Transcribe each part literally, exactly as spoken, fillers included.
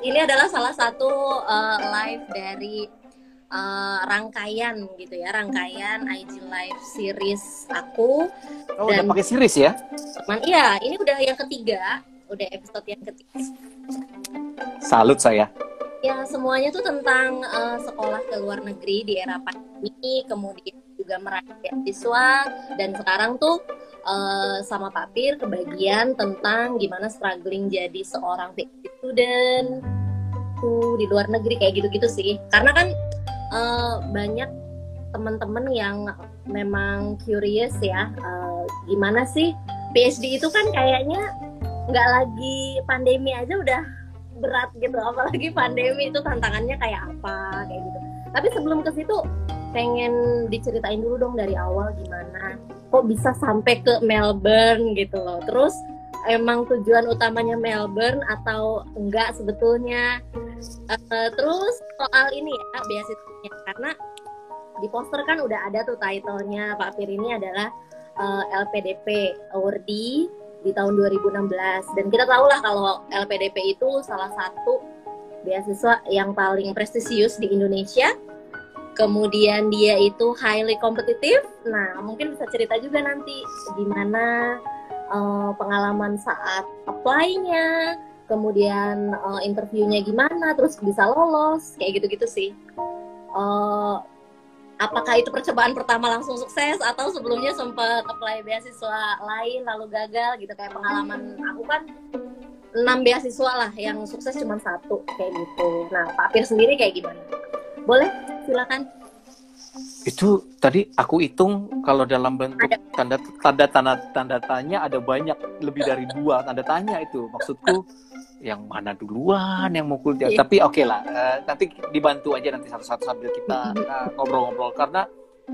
ini adalah salah satu uh, live dari uh, rangkaian gitu ya, rangkaian I G live series aku. Oh, dan udah pakai series ya? Man, iya, ini udah yang ketiga, udah episode yang ketiga. Salut saya. Ya, semuanya tuh tentang uh, sekolah ke luar negeri di era pandemi, kemudian juga meraih siswa, dan sekarang tuh uh, sama Pak Fir kebagian tentang gimana struggling jadi seorang P H D student tuh di luar negeri, kayak gitu-gitu sih. Karena kan uh, banyak teman-teman yang memang curious ya, uh, gimana sih P H D itu kan kayaknya nggak lagi pandemi aja udah berat gitu, apalagi pandemi itu tantangannya kayak apa, kayak gitu. Tapi sebelum ke situ pengen diceritain dulu dong dari awal gimana kok bisa sampai ke Melbourne gitu loh. Terus emang tujuan utamanya Melbourne atau enggak sebetulnya? Uh, terus soal ini ya beasiswanya, karena di poster kan udah ada tuh title-nya, Pak Fir ini adalah uh, L P D P awardee di tahun dua ribu enam belas, dan kita tahu lah kalau L P D P itu salah satu beasiswa yang paling prestisius di Indonesia. Kemudian dia itu highly competitive. Nah, mungkin bisa cerita juga nanti gimana uh, pengalaman saat apply-nya, kemudian uh, interview-nya gimana, terus bisa lolos, kayak gitu-gitu sih. Uh, Apakah itu percobaan pertama langsung sukses, atau sebelumnya sempat apply beasiswa lain lalu gagal gitu? Kayak pengalaman aku kan enam beasiswa lah, yang sukses cuma satu, kayak gitu. Nah, Pak Fir sendiri kayak gimana? Boleh, silakan. Itu tadi aku hitung kalau dalam bentuk tanda, tanda tanda tanda tanya ada banyak, lebih dari dua tanda tanya itu. Maksudku yang mana duluan yang mukul dia, yeah. Tapi oke okay lah, uh, nanti dibantu aja nanti satu-satu sambil kita uh, ngobrol-ngobrol, karena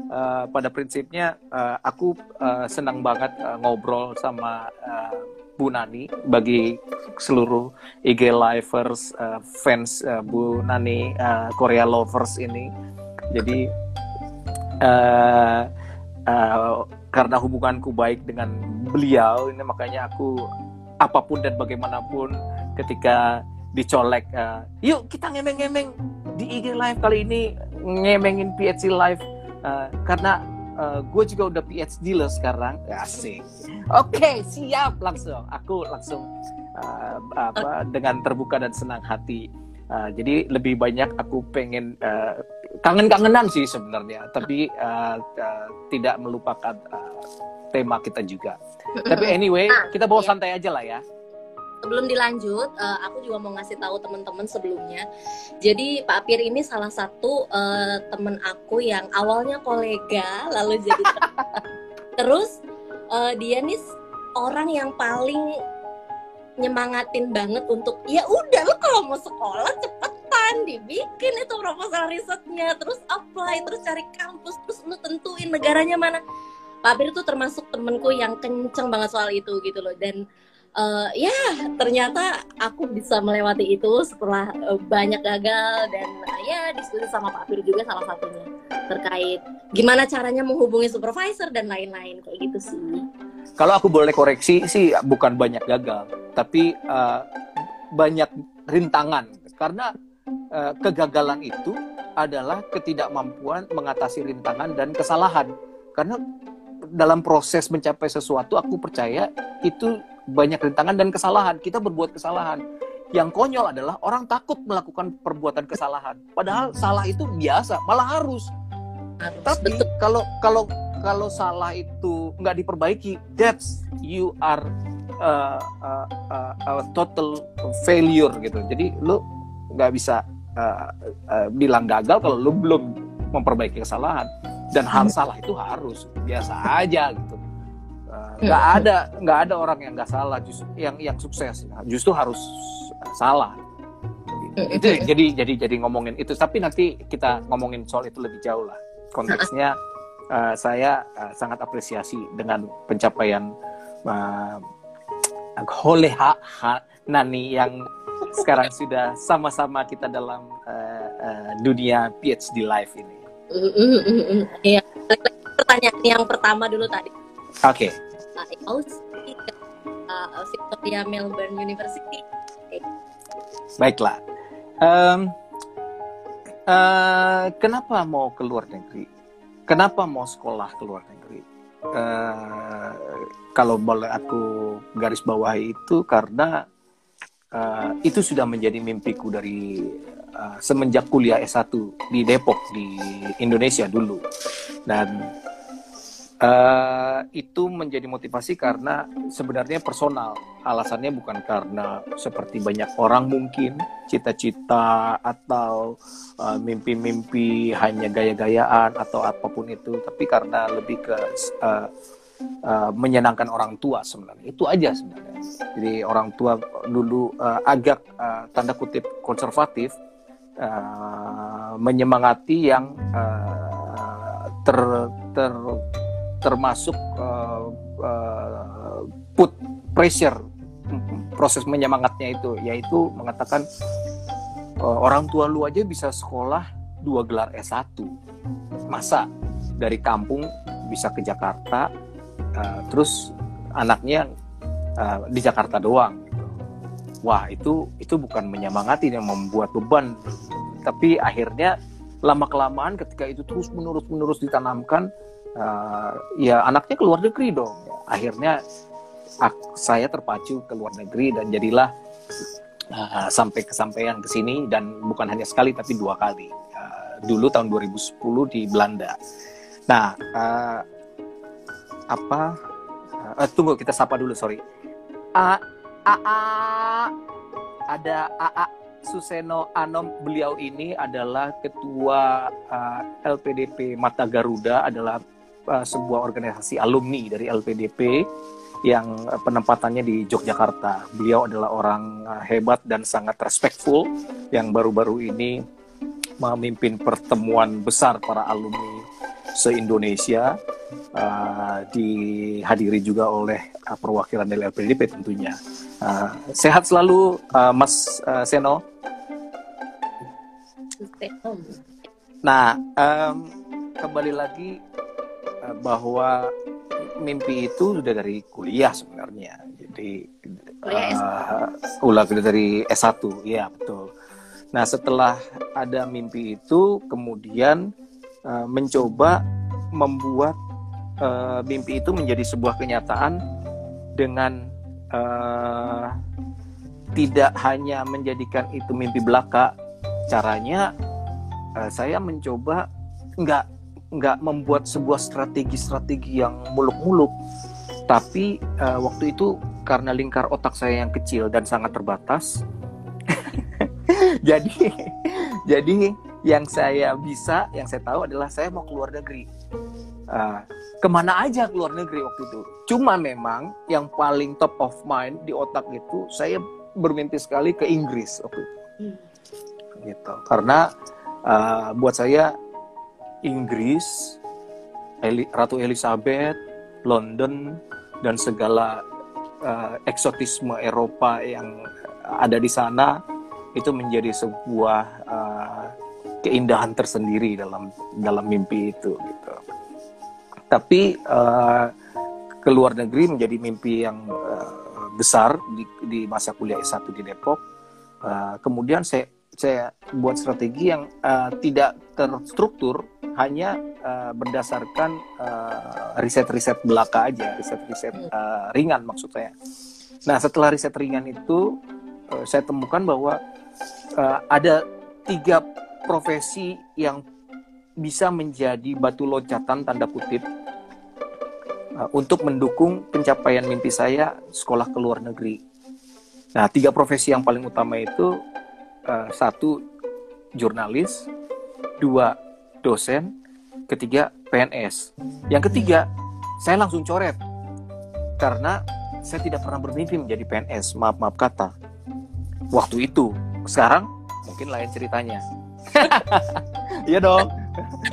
uh, pada prinsipnya uh, aku uh, senang banget uh, ngobrol sama uh, Bu Nani. Bagi seluruh I G livers, uh, fans uh, Bu Nani, uh, Korea lovers ini, jadi uh, uh, karena hubunganku baik dengan beliau ini, makanya aku apapun dan bagaimanapun ketika dicolek, uh, yuk kita ngemeng-ngemeng di I G live kali ini, ngemengin P H D live, uh, karena uh, gue juga udah P H D lo sekarang, asik. Oke, okay, siap, langsung aku langsung uh, apa, dengan terbuka dan senang hati. Uh, jadi lebih banyak aku pengen uh, kangen-kangenan sih sebenarnya, tapi uh, uh, tidak melupakan uh, tema kita juga. Tapi anyway, kita bawa santai aja lah ya. Sebelum dilanjut, uh, aku juga mau ngasih tahu teman-teman sebelumnya. Jadi Pak Fir ini salah satu uh, teman aku yang awalnya kolega, lalu jadi terus uh, dia nih orang yang paling nyemangatin banget untuk, ya udah lo kalau mau sekolah cepetan dibikin itu proposal risetnya, terus apply, terus cari kampus, terus lo tentuin negaranya mana. Pak Fir itu termasuk temanku yang kenceng banget soal itu gitu loh, dan Uh, ya, ternyata aku bisa melewati itu setelah uh, banyak gagal, dan uh, ya diskusi sama Pak Fir juga salah satunya terkait gimana caranya menghubungi supervisor dan lain-lain, kayak gitu sih. Kalau aku boleh koreksi sih, bukan banyak gagal, tapi uh, banyak rintangan, karena uh, kegagalan itu adalah ketidakmampuan mengatasi rintangan dan kesalahan. Karena dalam proses mencapai sesuatu, aku percaya itu banyak rintangan dan kesalahan. Kita berbuat kesalahan. Yang konyol adalah orang takut melakukan perbuatan kesalahan. Padahal salah itu biasa, malah harus. harus Tapi betul. kalau kalau kalau salah itu nggak diperbaiki, that's you are uh, uh, uh, uh, total failure gitu. Jadi lu nggak bisa uh, uh, bilang gagal kalau lu belum memperbaiki kesalahan. Dan hal salah itu harus biasa aja gitu. Nggak ada nggak ada orang yang nggak salah, justru yang yang sukses justru harus salah itu. Jadi jadi jadi ngomongin itu, tapi nanti kita ngomongin soal itu lebih jauh lah konteksnya. uh, saya uh, sangat apresiasi dengan pencapaian uh, Holeha Nani yang sekarang sudah sama-sama kita dalam uh, uh, dunia P H D live ini. Iya, pertanyaan yang pertama dulu tadi. Oke. Okay. Victoria Melbourne University. Okay. Baiklah. Um, uh, kenapa mau ke luar negeri? Kenapa mau sekolah ke luar negeri? Uh, kalau boleh aku garis bawahi itu karena uh, itu sudah menjadi mimpiku dari uh, semenjak kuliah S satu di Depok di Indonesia dulu. Dan Uh, itu menjadi motivasi karena sebenarnya personal. Alasannya bukan karena seperti banyak orang mungkin cita-cita atau uh, mimpi-mimpi hanya gaya-gayaan atau apapun itu, tapi karena lebih ke uh, uh, menyenangkan orang tua sebenarnya. Itu aja sebenarnya. Jadi orang tua dulu uh, agak uh, tanda kutip konservatif, uh, menyemangati yang uh, ter ter termasuk uh, uh, put pressure, proses menyemangatnya itu, yaitu mengatakan uh, orang tua lu aja bisa sekolah dua gelar S satu, masa dari kampung bisa ke Jakarta, uh, terus anaknya uh, di Jakarta doang. Wah, itu itu bukan menyemangati yang membuat beban, tapi akhirnya lama kelamaan ketika itu terus menerus menerus ditanamkan. Uh, ya anaknya ke luar negeri dong. Akhirnya aku, saya terpacu ke luar negeri dan jadilah uh, sampai kesampaian ke sini, dan bukan hanya sekali tapi dua kali. Uh, dulu tahun dua ribu sepuluh di Belanda. Nah, uh, apa? Uh, tunggu kita sapa dulu, sorry. A A, -a ada A, -a. Suseno Anom, beliau ini adalah ketua uh, L P D P Mata Garuda, adalah uh, sebuah organisasi alumni dari L P D P yang uh, penempatannya di Yogyakarta. Beliau adalah orang uh, hebat dan sangat respectful yang baru-baru ini memimpin pertemuan besar para alumni se-Indonesia, uh, dihadiri juga oleh uh, perwakilan dari L P D P tentunya. Uh, sehat selalu uh, Mas uh, Seno. Nah, um, kembali lagi uh, bahwa mimpi itu sudah dari kuliah sebenarnya. Jadi ulah uh, dari S satu, ya betul. Nah, setelah ada mimpi itu, kemudian uh, mencoba membuat uh, mimpi itu menjadi sebuah kenyataan dengan uh, tidak hanya menjadikan itu mimpi belaka. Caranya uh, saya mencoba nggak nggak membuat sebuah strategi-strategi yang muluk-muluk, tapi uh, waktu itu karena lingkar otak saya yang kecil dan sangat terbatas jadi jadi yang saya bisa, yang saya tahu adalah saya mau keluar negeri. Uh, kemana aja keluar negeri waktu itu. Cuma memang yang paling top of mind di otak itu, saya bermimpi sekali ke Inggris waktu itu. Hmm. Gitu. Karena uh, buat saya Inggris, Eli, Ratu Elizabeth, London, dan segala uh, eksotisme Eropa yang ada di sana itu menjadi sebuah uh, keindahan tersendiri dalam dalam mimpi itu gitu. Tapi uh, ke luar negeri menjadi mimpi yang uh, besar di, di masa kuliah S satu di Depok. Uh, kemudian saya saya buat strategi yang uh, tidak terstruktur, hanya uh, berdasarkan uh, riset-riset belaka aja, riset-riset uh, ringan maksud saya. Nah, setelah riset ringan itu uh, saya temukan bahwa uh, ada tiga profesi yang bisa menjadi batu loncatan tanda kutip uh, untuk mendukung pencapaian mimpi saya sekolah ke luar negeri. Nah, tiga profesi yang paling utama itu uh, satu jurnalis, dua dosen, ketiga P N S. Yang ketiga saya langsung coret karena saya tidak pernah bermimpi menjadi P N S, maaf maaf kata waktu itu. Sekarang mungkin lain ceritanya. Iya dong,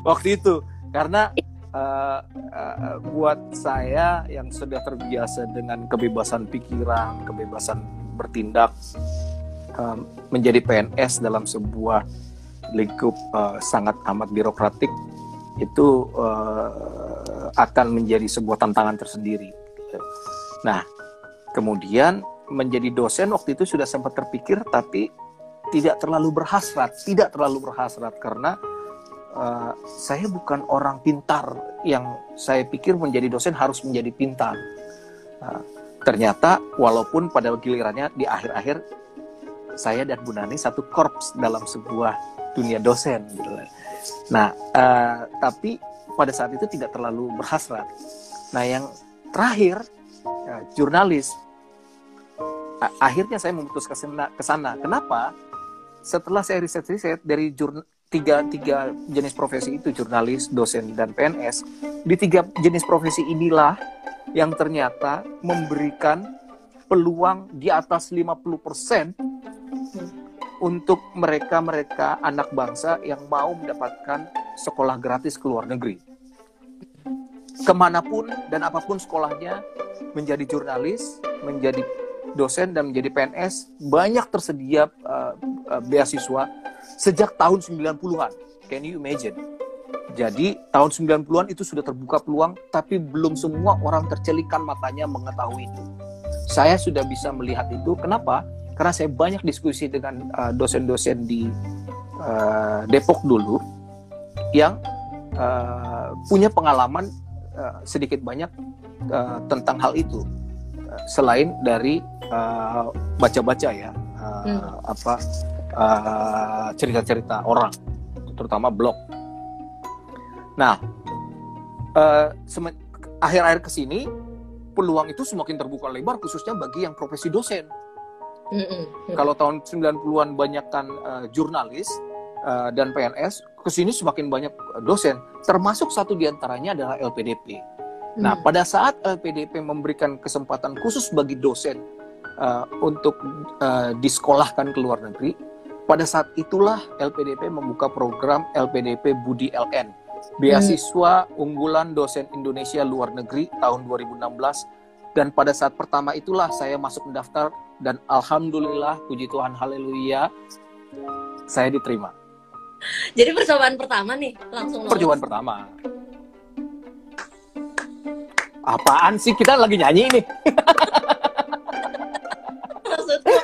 waktu itu karena uh, uh, buat saya yang sudah terbiasa dengan kebebasan pikiran, kebebasan bertindak, uh, menjadi P N S dalam sebuah lingkup uh, sangat amat birokratik itu uh, akan menjadi sebuah tantangan tersendiri. Nah, kemudian menjadi dosen waktu itu sudah sempat terpikir, tapi tidak terlalu berhasrat, tidak terlalu berhasrat karena uh, saya bukan orang pintar yang saya pikir menjadi dosen harus menjadi pintar. Uh, ternyata walaupun pada gilirannya di akhir-akhir saya dan Bu Nani satu korps dalam sebuah dunia dosen. Gitu. Nah, uh, tapi pada saat itu tidak terlalu berhasrat. Nah, yang terakhir uh, jurnalis. Akhirnya saya memutuskan ke sana. Kenapa? Setelah saya riset-riset dari jurn- tiga, tiga jenis profesi itu, jurnalis, dosen, dan P N S, di tiga jenis profesi inilah yang ternyata memberikan peluang di atas lima puluh persen untuk mereka-mereka anak bangsa yang mau mendapatkan sekolah gratis ke luar negeri. Kemanapun dan apapun sekolahnya, menjadi jurnalis, menjadi dosen dan menjadi P N S, banyak tersedia uh, uh, beasiswa sejak tahun sembilan puluhan. Can you imagine? Jadi tahun sembilan puluhan itu sudah terbuka peluang, tapi belum semua orang tercelikan matanya mengetahui itu. Saya sudah bisa melihat itu. Kenapa? Karena saya banyak diskusi dengan uh, dosen-dosen di uh, Depok dulu yang uh, punya pengalaman uh, sedikit banyak uh, tentang hal itu. Selain dari uh, baca-baca ya, uh, hmm. apa uh, cerita-cerita orang, terutama blog. Nah, uh, sem- akhir-akhir kesini peluang itu semakin terbuka lebar, khususnya bagi yang profesi dosen. Hmm. Kalau tahun sembilan puluhan banyakkan uh, jurnalis uh, dan P N S, kesini semakin banyak dosen. Termasuk satu diantaranya adalah L P D P. Nah, pada saat L P D P memberikan kesempatan khusus bagi dosen uh, untuk uh, disekolahkan ke luar negeri, pada saat itulah L P D P membuka program L P D P Budi L N, Beasiswa hmm. Unggulan Dosen Indonesia Luar Negeri tahun dua ribu enam belas. Dan pada saat pertama itulah saya masuk mendaftar dan alhamdulillah, puji Tuhan, haleluya, saya diterima. Jadi percobaan pertama nih, langsung lolos. Percobaan pertama. Apaan sih, kita lagi nyanyi ini? Maksudku,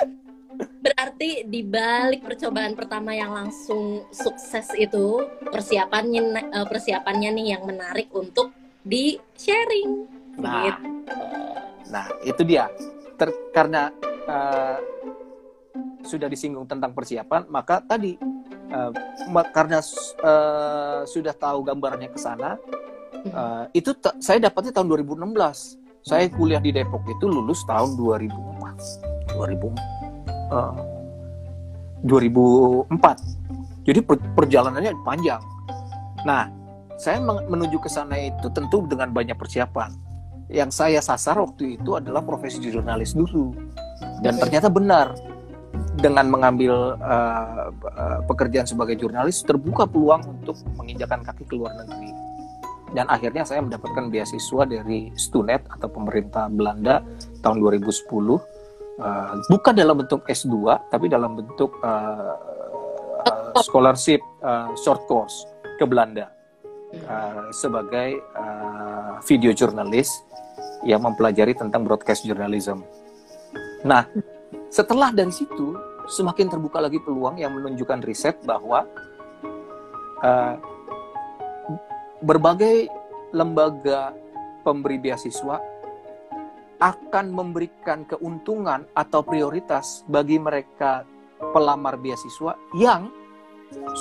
berarti di balik percobaan pertama yang langsung sukses itu, persiapannya persiapannya nih yang menarik untuk di sharing. Nah, gitu. Nah itu dia. Ter, karena uh, sudah disinggung tentang persiapan, maka tadi uh, karena uh, sudah tahu gambarnya ke sana. Uh, itu t- saya dapatnya tahun dua ribu enam belas. Saya kuliah di Depok itu lulus tahun dua ribu empat. Jadi per- perjalanannya panjang. Nah, saya men- menuju ke sana itu tentu dengan banyak persiapan. Yang saya sasar waktu itu adalah profesi jurnalis dulu. Dan ternyata benar. Dengan mengambil uh, uh, pekerjaan sebagai jurnalis, terbuka peluang untuk menginjakan kaki ke luar negeri. Dan akhirnya saya mendapatkan beasiswa dari StuNed atau pemerintah Belanda tahun dua ribu sepuluh. Uh, bukan dalam bentuk S dua, tapi dalam bentuk uh, uh, scholarship uh, short course ke Belanda. Uh, sebagai uh, video jurnalis yang mempelajari tentang broadcast journalism. Nah, setelah dari situ, semakin terbuka lagi peluang yang menunjukkan riset bahwa uh, berbagai lembaga pemberi beasiswa akan memberikan keuntungan atau prioritas bagi mereka pelamar beasiswa yang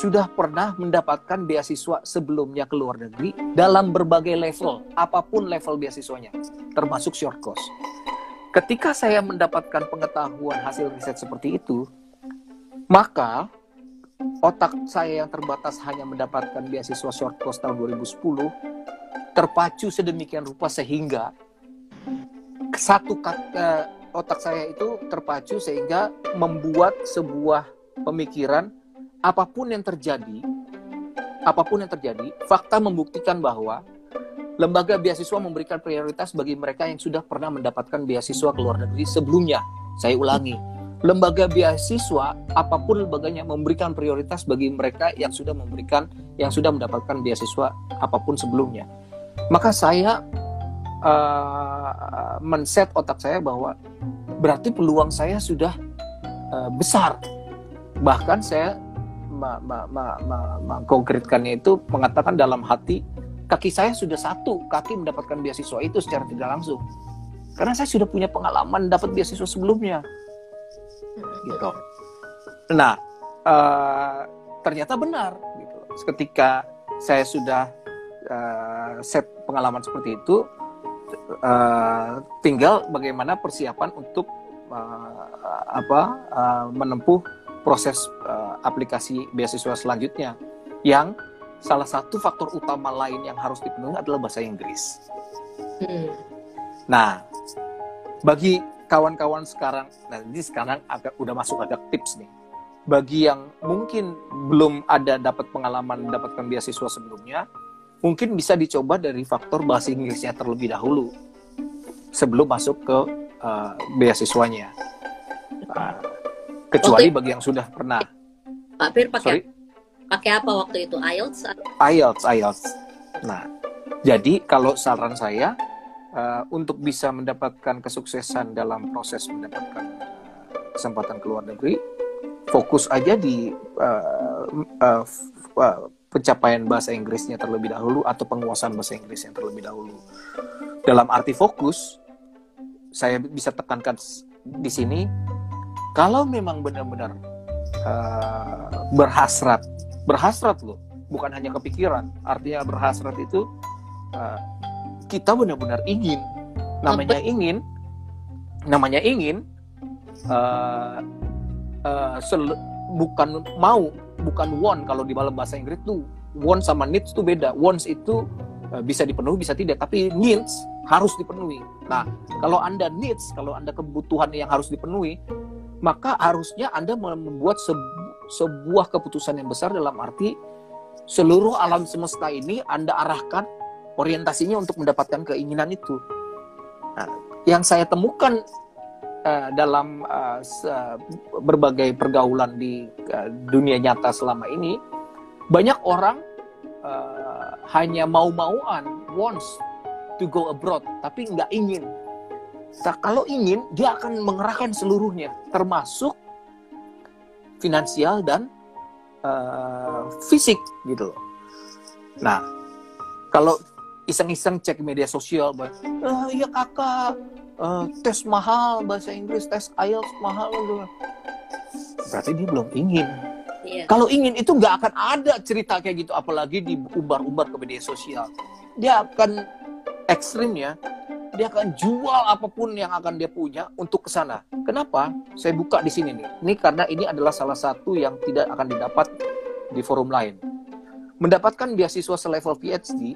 sudah pernah mendapatkan beasiswa sebelumnya ke luar negeri dalam berbagai level, apapun level beasiswanya, termasuk short course. Ketika saya mendapatkan pengetahuan hasil riset seperti itu, maka otak saya yang terbatas hanya mendapatkan beasiswa short course tahun dua ribu sepuluh terpacu sedemikian rupa sehingga satu kata, otak saya itu terpacu sehingga membuat sebuah pemikiran, apapun yang terjadi, apapun yang terjadi, fakta membuktikan bahwa lembaga beasiswa memberikan prioritas bagi mereka yang sudah pernah mendapatkan beasiswa ke luar negeri sebelumnya. Saya ulangi. Lembaga beasiswa, apapun lembaganya, memberikan prioritas bagi mereka yang sudah memberikan, yang sudah mendapatkan beasiswa apapun sebelumnya. Maka saya uh, men-set otak saya bahwa berarti peluang saya sudah uh, besar bahkan saya ma- ma- ma- ma- ma- konkretkannya itu mengatakan dalam hati, kaki saya sudah satu kaki mendapatkan beasiswa itu secara tidak langsung, karena saya sudah punya pengalaman dapat beasiswa sebelumnya, gitu. Nah, uh, ternyata benar, gitu. Ketika saya sudah uh, set pengalaman seperti itu, uh, tinggal bagaimana persiapan untuk uh, apa uh, menempuh proses uh, aplikasi beasiswa selanjutnya, yang salah satu faktor utama lain yang harus dipenuhi adalah bahasa Inggris. Hmm. Nah, bagi kawan-kawan sekarang, nah ini sekarang agak udah masuk agak tips nih. Bagi yang mungkin belum ada dapat pengalaman mendapatkan beasiswa sebelumnya, mungkin bisa dicoba dari faktor bahasa Inggrisnya terlebih dahulu sebelum masuk ke uh, beasiswanya. Uh, kecuali bagi yang sudah pernah. Pak Fir pakai pakai apa waktu itu? I E L T S? I E L T S, I E L T S. Nah, jadi kalau saran saya, Uh, untuk bisa mendapatkan kesuksesan dalam proses mendapatkan kesempatan ke luar negeri, fokus aja di uh, uh, uh, pencapaian bahasa Inggrisnya terlebih dahulu, atau penguasaan bahasa Inggrisnya terlebih dahulu. Dalam arti fokus, saya bisa tekankan di sini, kalau memang benar-benar uh, berhasrat, berhasrat loh, bukan hanya kepikiran, artinya berhasrat itu uh, kita benar-benar ingin, namanya ingin, namanya ingin, uh, uh, sel- bukan mau, bukan want. Kalau di dalam bahasa Inggris tuh want sama needs tuh beda. Wants itu uh, bisa dipenuhi, bisa tidak, tapi needs harus dipenuhi. Nah, kalau Anda needs, kalau Anda kebutuhan yang harus dipenuhi, maka harusnya Anda membuat sebu- sebuah keputusan yang besar, dalam arti seluruh alam semesta ini Anda arahkan orientasinya untuk mendapatkan keinginan itu. Nah, yang saya temukan uh, dalam uh, se- berbagai pergaulan di uh, dunia nyata selama ini, banyak orang uh, hanya mau-mauan, wants to go abroad, tapi nggak ingin. Nah, kalau ingin, dia akan mengerahkan seluruhnya, termasuk finansial dan uh, fisik, gitu loh. Nah, kalau iseng-iseng cek media sosial, oh, iya kakak, uh, tes mahal bahasa Inggris, tes I E L T S mahal, loh. Berarti dia belum ingin. Yeah. Kalau ingin itu nggak akan ada cerita kayak gitu, apalagi diumbar-umbar ke media sosial. Dia akan ekstrim ya, dia akan jual apapun yang akan dia punya untuk kesana. Kenapa? Saya buka di sini nih. Ini karena ini adalah salah satu yang tidak akan didapat di forum lain. Mendapatkan beasiswa selevel P H D,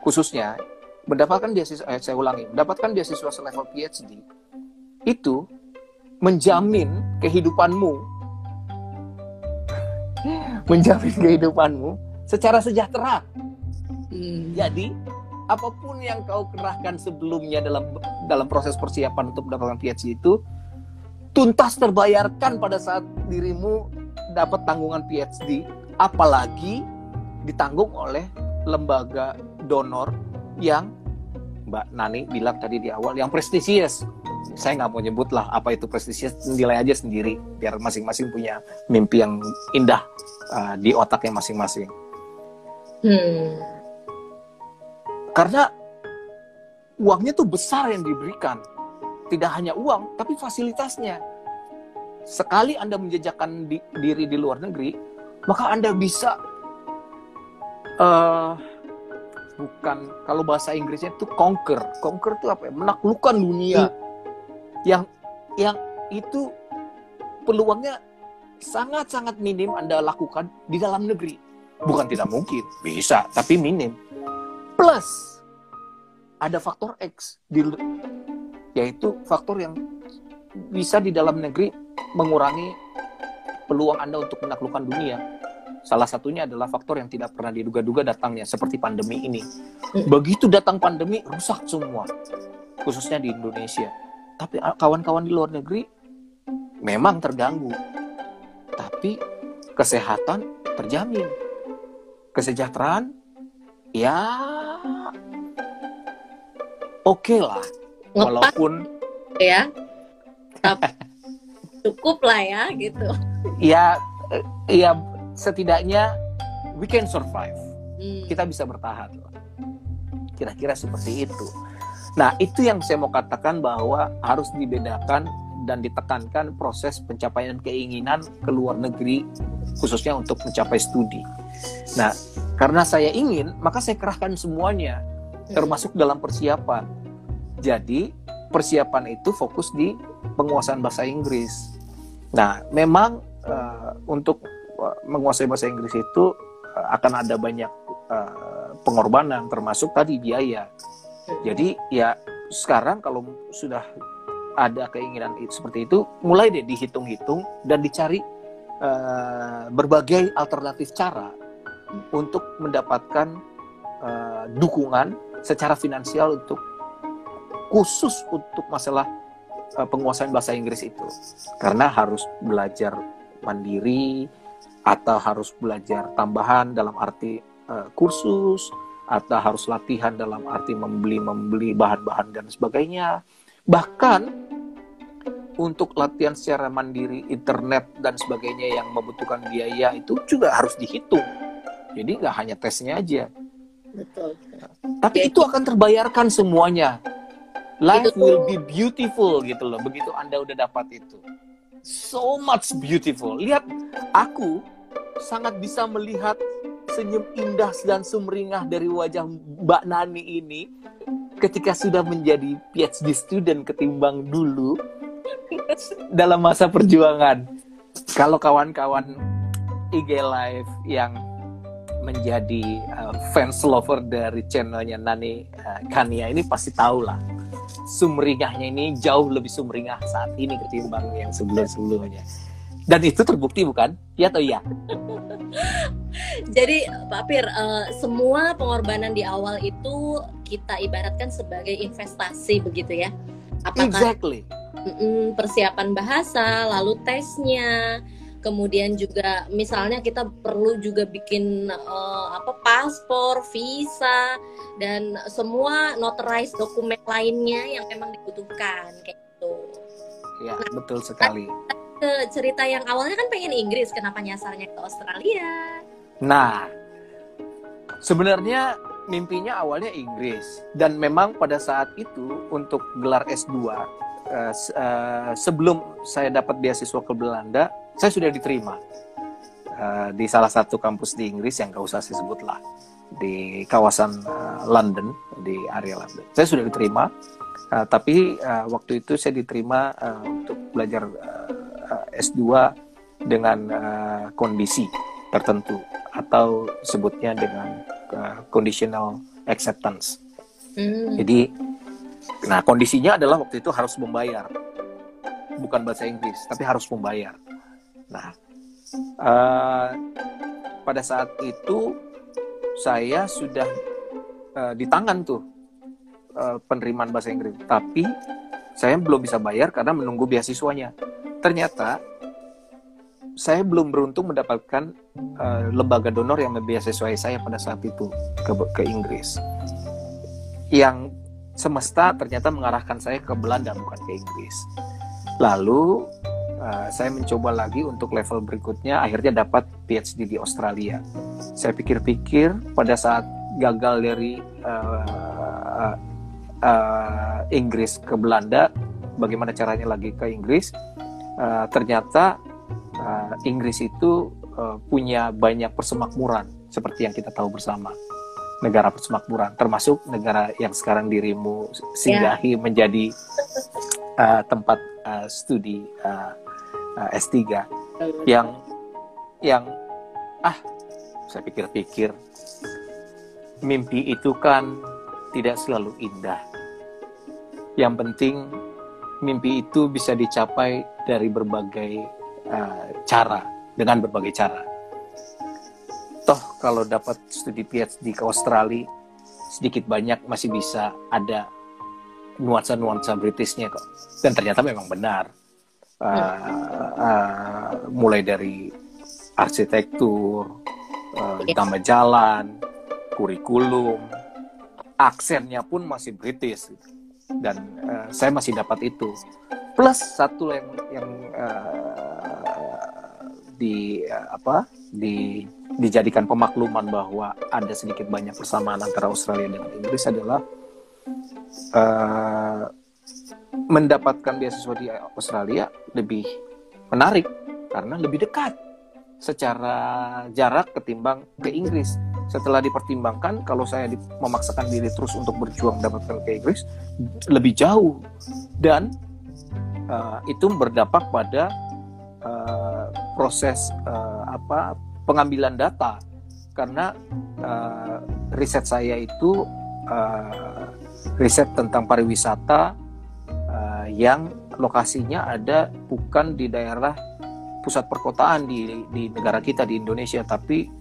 khususnya mendapatkan beasiswa, eh, saya ulangi, mendapatkan beasiswa selevel P H D itu menjamin kehidupanmu, menjamin kehidupanmu secara sejahtera. Hmm. Jadi apapun yang kau kerahkan sebelumnya dalam dalam proses persiapan untuk mendapatkan P H D itu tuntas terbayarkan pada saat dirimu dapat tanggungan P H D, apalagi ditanggung oleh lembaga donor yang Mbak Nani bilang tadi di awal, yang prestisius. Saya nggak mau nyebut lah apa itu prestisius, nilai aja sendiri biar masing-masing punya mimpi yang indah uh, di otaknya masing-masing. Hmm. Karena uangnya tuh besar yang diberikan, tidak hanya uang tapi fasilitasnya. Sekali Anda menjejakkan di, diri di luar negeri, maka Anda bisa Uh, bukan, kalau bahasa Inggrisnya itu conquer. Conquer itu apa ya? Menaklukkan dunia. Yang yang itu peluangnya sangat-sangat minim Anda lakukan di dalam negeri. Bukan tidak mungkin, bisa, tapi minim. Plus ada faktor X, di, yaitu faktor yang bisa di dalam negeri mengurangi peluang Anda untuk menaklukkan dunia. Salah satunya adalah faktor yang tidak pernah diduga-duga datangnya, seperti pandemi ini. Begitu datang pandemi, rusak semua, khususnya di Indonesia. Tapi kawan-kawan di luar negeri memang terganggu, tapi kesehatan terjamin, kesejahteraan ya oke okay lah, walaupun ya tapi cukup lah ya gitu. Ya, ya setidaknya we can survive. Hmm. Kita bisa bertahan. Kira-kira seperti itu. Nah, itu yang saya mau katakan bahwa harus dibedakan dan ditekankan proses pencapaian keinginan ke luar negeri, khususnya untuk mencapai studi. Nah, karena saya ingin, maka saya kerahkan semuanya, termasuk dalam persiapan. Jadi, persiapan itu fokus di penguasaan bahasa Inggris. Nah, memang uh, untuk uh, menguasai bahasa Inggris itu uh, akan ada banyak uh, pengorbanan, termasuk tadi biaya. Jadi ya sekarang kalau sudah ada keinginan seperti itu, mulai deh dihitung-hitung dan dicari uh, berbagai alternatif cara untuk mendapatkan uh, dukungan secara finansial untuk khusus untuk masalah uh, penguasaan bahasa Inggris itu. Karena harus belajar mandiri atau harus belajar tambahan dalam arti uh, kursus, atau harus latihan dalam arti membeli-membeli bahan-bahan dan sebagainya. Bahkan untuk latihan secara mandiri, internet dan sebagainya yang membutuhkan biaya itu juga harus dihitung. Jadi nggak hanya tesnya aja. Betul. Tapi itu akan terbayarkan semuanya. Life will be beautiful gitu loh. Begitu Anda udah dapat itu. So much beautiful. Lihat, aku sangat bisa melihat senyum indah dan sumringah dari wajah Mbak Nani ini ketika sudah menjadi P H D student ketimbang dulu dalam masa perjuangan. Kalau kawan-kawan I G Live yang menjadi uh, fans lover dari channelnya Nani uh, Kania ini pasti tahu lah, sumringahnya ini jauh lebih sumringah saat ini ketimbang yang sebelum-sebelumnya. Dan itu terbukti bukan? Ya atau ya? Jadi Pak Fir, uh, semua pengorbanan di awal itu kita ibaratkan sebagai investasi begitu ya? Apakah exactly. Mm-mm, persiapan bahasa, lalu tesnya, kemudian juga misalnya kita perlu juga bikin uh, apa paspor, visa, dan semua notarized dokumen lainnya yang memang dibutuhkan kayak gitu. Ya, nah, betul sekali. Ke cerita yang awalnya kan pengen Inggris, kenapa nyasarnya ke Australia? Nah, sebenarnya mimpinya awalnya Inggris, dan memang pada saat itu untuk gelar S dua uh, uh, sebelum saya dapat beasiswa ke Belanda, saya sudah diterima uh, di salah satu kampus di Inggris yang gak usah saya sebut lah, di kawasan uh, London, di area London. Saya sudah diterima, uh, tapi uh, waktu itu saya diterima uh, untuk belajar uh, S dua dengan uh, kondisi tertentu atau sebutnya dengan uh, conditional acceptance. Mm. Jadi, nah kondisinya adalah waktu itu harus membayar, bukan bahasa Inggris, tapi harus membayar. Nah, uh, pada saat itu saya sudah uh, di tangan tuh uh, penerimaan bahasa Inggris, tapi saya belum bisa bayar karena menunggu beasiswanya. Ternyata saya belum beruntung mendapatkan uh, lembaga donor yang membiayai saya pada saat itu ke, ke Inggris. Yang semesta ternyata mengarahkan saya ke Belanda bukan ke Inggris. Lalu uh, saya mencoba lagi untuk level berikutnya, akhirnya dapat P H D di Australia. Saya pikir-pikir pada saat gagal dari uh, uh, uh, Inggris ke Belanda, bagaimana caranya lagi ke Inggris? Uh, ternyata uh, Inggris itu uh, punya banyak persemakmuran seperti yang kita tahu bersama, negara persemakmuran, termasuk negara yang sekarang dirimu singgahi yeah. menjadi uh, tempat uh, studi uh, uh, S tiga yang yang ah saya pikir-pikir mimpi itu kan tidak selalu indah, yang penting mimpi itu bisa dicapai dari berbagai uh, cara, dengan berbagai cara. Toh kalau dapat studi P H D ke Australia, sedikit banyak masih bisa ada nuansa-nuansa Britishnya kok. Dan ternyata memang benar. Uh, uh, mulai dari arsitektur, uh, nama jalan, kurikulum, aksennya pun masih British. Dan uh, saya masih dapat itu. plus satu yang yang uh, di uh, apa di dijadikan pemakluman bahwa ada sedikit banyak persamaan antara Australia dengan Inggris adalah uh, mendapatkan beasiswa di Australia lebih menarik karena lebih dekat secara jarak ketimbang ke Inggris. Setelah dipertimbangkan, kalau saya memaksakan diri terus untuk berjuang mendapatkan ke Inggris, lebih jauh. Dan uh, itu berdampak pada uh, proses uh, apa pengambilan data. Karena uh, riset saya itu uh, riset tentang pariwisata uh, yang lokasinya ada bukan di daerah pusat perkotaan di, di negara kita, di Indonesia, tapi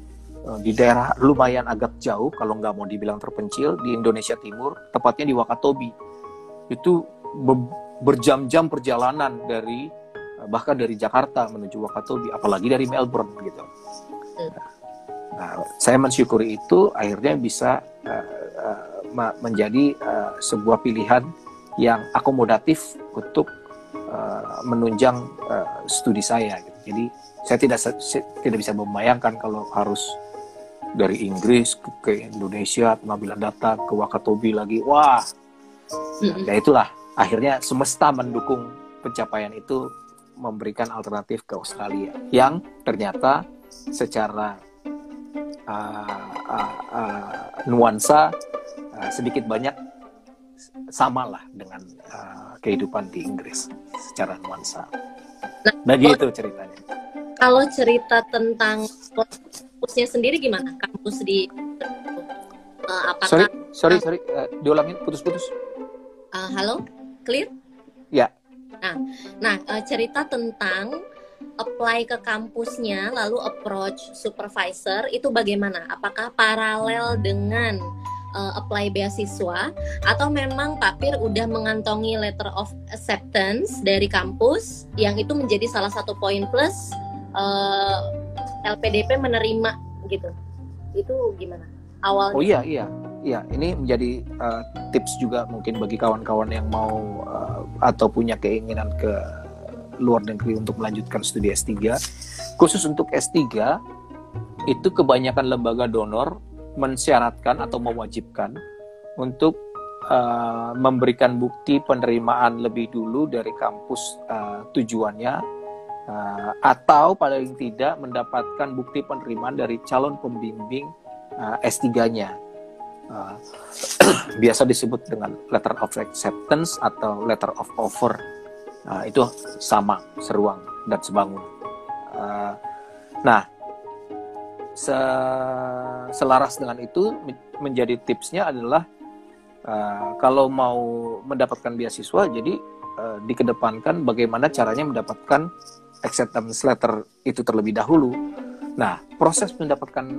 di daerah lumayan agak jauh kalau nggak mau dibilang terpencil di Indonesia Timur, tepatnya di Wakatobi. Itu berjam-jam perjalanan dari bahkan dari Jakarta menuju Wakatobi, apalagi dari Melbourne gitu. Nah, saya mensyukuri itu akhirnya bisa uh, uh, menjadi uh, sebuah pilihan yang akomodatif untuk uh, menunjang uh, studi saya gitu. Jadi saya tidak saya tidak bisa membayangkan kalau harus dari Inggris ke Indonesia, pengambilan data ke Wakatobi lagi, wah, ya itulah akhirnya semesta mendukung pencapaian itu, memberikan alternatif ke Australia yang ternyata secara uh, uh, uh, nuansa uh, sedikit banyak samalah dengan uh, kehidupan di Inggris secara nuansa. Begitu ceritanya. Kalau cerita tentang kampusnya sendiri gimana? Kampus di uh, apakah? Sorry, sorry, sorry. Uh, diulangin, putus-putus. Uh, halo, clear? Ya. Nah, nah uh, cerita tentang apply ke kampusnya, lalu approach supervisor itu bagaimana? Apakah paralel dengan uh, apply beasiswa atau memang Pak Fir udah mengantongi letter of acceptance dari kampus yang itu menjadi salah satu poin plus uh, L P D P menerima gitu? Itu gimana awalnya? Oh iya iya iya, ini menjadi uh, tips juga mungkin bagi kawan-kawan yang mau uh, atau punya keinginan ke luar negeri untuk melanjutkan studi S tiga. Khusus untuk S tiga itu kebanyakan lembaga donor mensyaratkan atau mewajibkan untuk uh, memberikan bukti penerimaan lebih dulu dari kampus uh, tujuannya. Uh, atau paling tidak mendapatkan bukti penerimaan dari calon pembimbing uh, S tiga-nya. Uh, biasa disebut dengan letter of acceptance atau letter of offer. Uh, itu sama, seruang dan sebangun. Uh, nah, se- selaras dengan itu menjadi tipsnya adalah uh, kalau mau mendapatkan beasiswa, jadi uh, dikedepankan bagaimana caranya mendapatkan acceptance letter itu terlebih dahulu. Nah, proses mendapatkan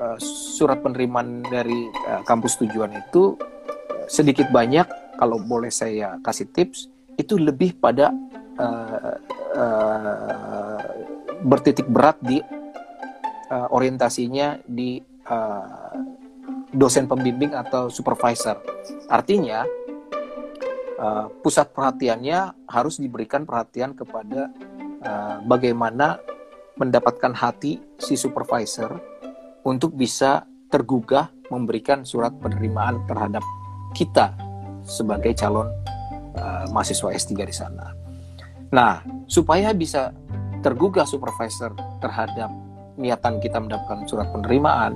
uh, surat penerimaan dari uh, kampus tujuan itu uh, sedikit banyak, kalau boleh saya kasih tips, itu lebih pada uh, uh, bertitik berat di uh, orientasinya di uh, dosen pembimbing atau supervisor. Artinya uh, pusat perhatiannya harus diberikan perhatian kepada bagaimana mendapatkan hati si supervisor untuk bisa tergugah memberikan surat penerimaan terhadap kita sebagai calon uh, mahasiswa S tiga di sana. Nah, supaya bisa tergugah supervisor terhadap niatan kita mendapatkan surat penerimaan,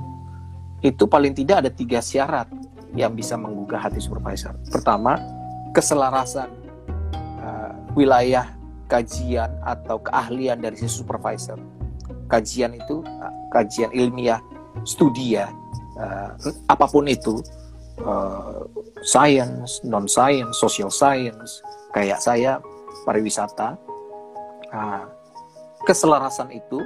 itu paling tidak ada tiga syarat yang bisa menggugah hati supervisor. Pertama, keselarasan uh, wilayah kajian atau keahlian dari si supervisor. Kajian itu kajian ilmiah, studi ya, uh, apapun itu, uh, science, non science, social science, kayak saya pariwisata. Uh, keselarasan itu,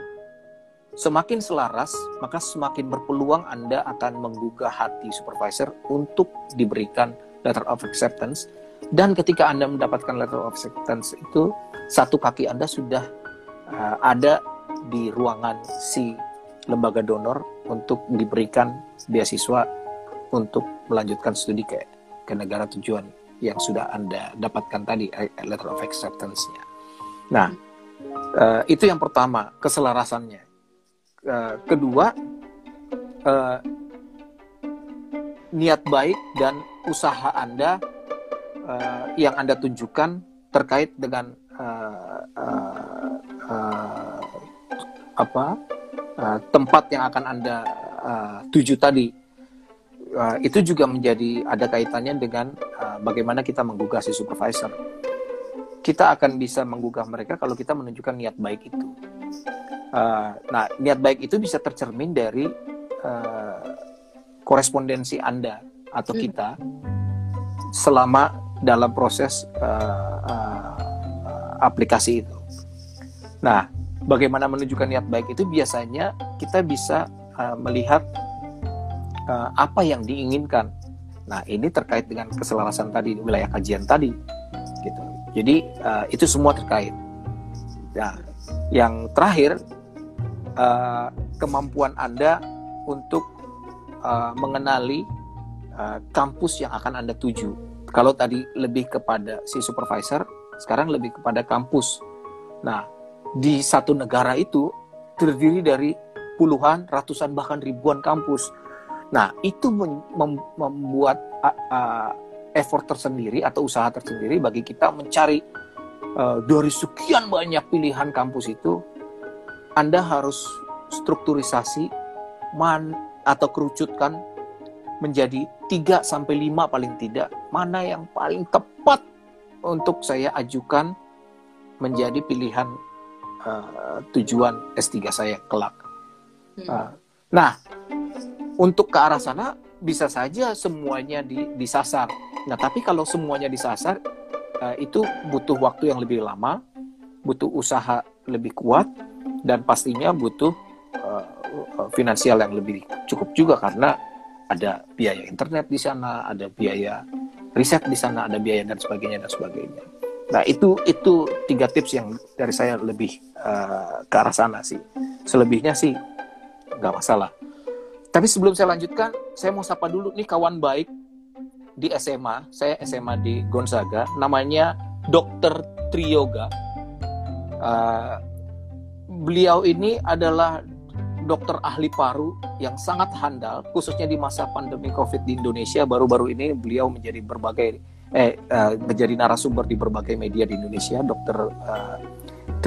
semakin selaras maka semakin berpeluang Anda akan menggugah hati supervisor untuk diberikan letter of acceptance. Dan ketika Anda mendapatkan letter of acceptance itu, satu kaki Anda sudah uh, ada di ruangan si lembaga donor untuk diberikan beasiswa untuk melanjutkan studi ke, ke negara tujuan yang sudah Anda dapatkan tadi, letter of acceptance-nya. Nah, uh, itu yang pertama, keselarasannya. Uh, kedua, uh, niat baik dan usaha Anda uh, yang Anda tunjukkan terkait dengan uh, uh, uh, apa uh, tempat yang akan Anda uh, tuju tadi. Uh, itu juga menjadi ada kaitannya dengan uh, bagaimana kita menggugah si supervisor. Kita akan bisa menggugah mereka kalau kita menunjukkan niat baik itu. Uh, nah, niat baik itu bisa tercermin dari uh, korespondensi Anda atau kita selama dalam proses uh, uh, aplikasi itu. Nah, bagaimana menunjukkan niat baik itu biasanya kita bisa uh, melihat apa yang diinginkan. Nah, ini terkait dengan keselarasan tadi, wilayah kajian tadi, gitu. Jadi uh, itu semua terkait. Nah, yang terakhir uh, kemampuan Anda untuk uh, mengenali uh, kampus yang akan Anda tuju. Kalau tadi lebih kepada si supervisor, sekarang lebih kepada kampus. Nah, di satu negara itu terdiri dari puluhan, ratusan, bahkan ribuan kampus. Nah, itu membuat uh, effort tersendiri atau usaha tersendiri bagi kita mencari uh, dari sekian banyak pilihan kampus itu, Anda harus strukturisasi man, atau kerucutkan menjadi tiga sampai lima paling tidak, mana yang paling tepat untuk saya ajukan menjadi pilihan uh, tujuan S tiga saya kelak. Uh, nah, Untuk ke arah sana bisa saja semuanya di, disasar. Nah, tapi kalau semuanya disasar, uh, itu butuh waktu yang lebih lama, butuh usaha lebih kuat, dan pastinya butuh uh, finansial yang lebih cukup juga karena ada biaya internet di sana, ada biaya riset di sana, ada biaya dan sebagainya dan sebagainya. Nah, itu itu tiga tips yang dari saya lebih uh, ke arah sana sih. Selebihnya sih nggak masalah. Tapi sebelum saya lanjutkan, saya mau sapa dulu nih kawan baik di S M A. Saya S M A di Gonzaga, namanya dokter Yoga. Uh, beliau ini adalah dokter ahli paru yang sangat handal, khususnya di masa pandemi COVID di Indonesia. Baru-baru ini beliau menjadi berbagai eh uh, menjadi narasumber di berbagai media di Indonesia, dokter uh,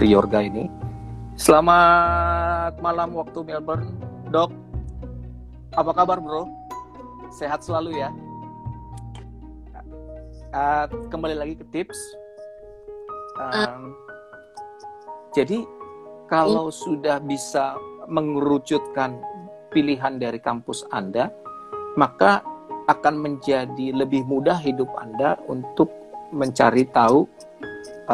Yoga ini. Selamat malam waktu Melbourne, Dok. Apa kabar, bro? Sehat selalu ya. Uh, kembali lagi ke tips. Um, uh, jadi kalau ini sudah bisa mengerucutkan pilihan dari kampus Anda, maka akan menjadi lebih mudah hidup Anda untuk mencari tahu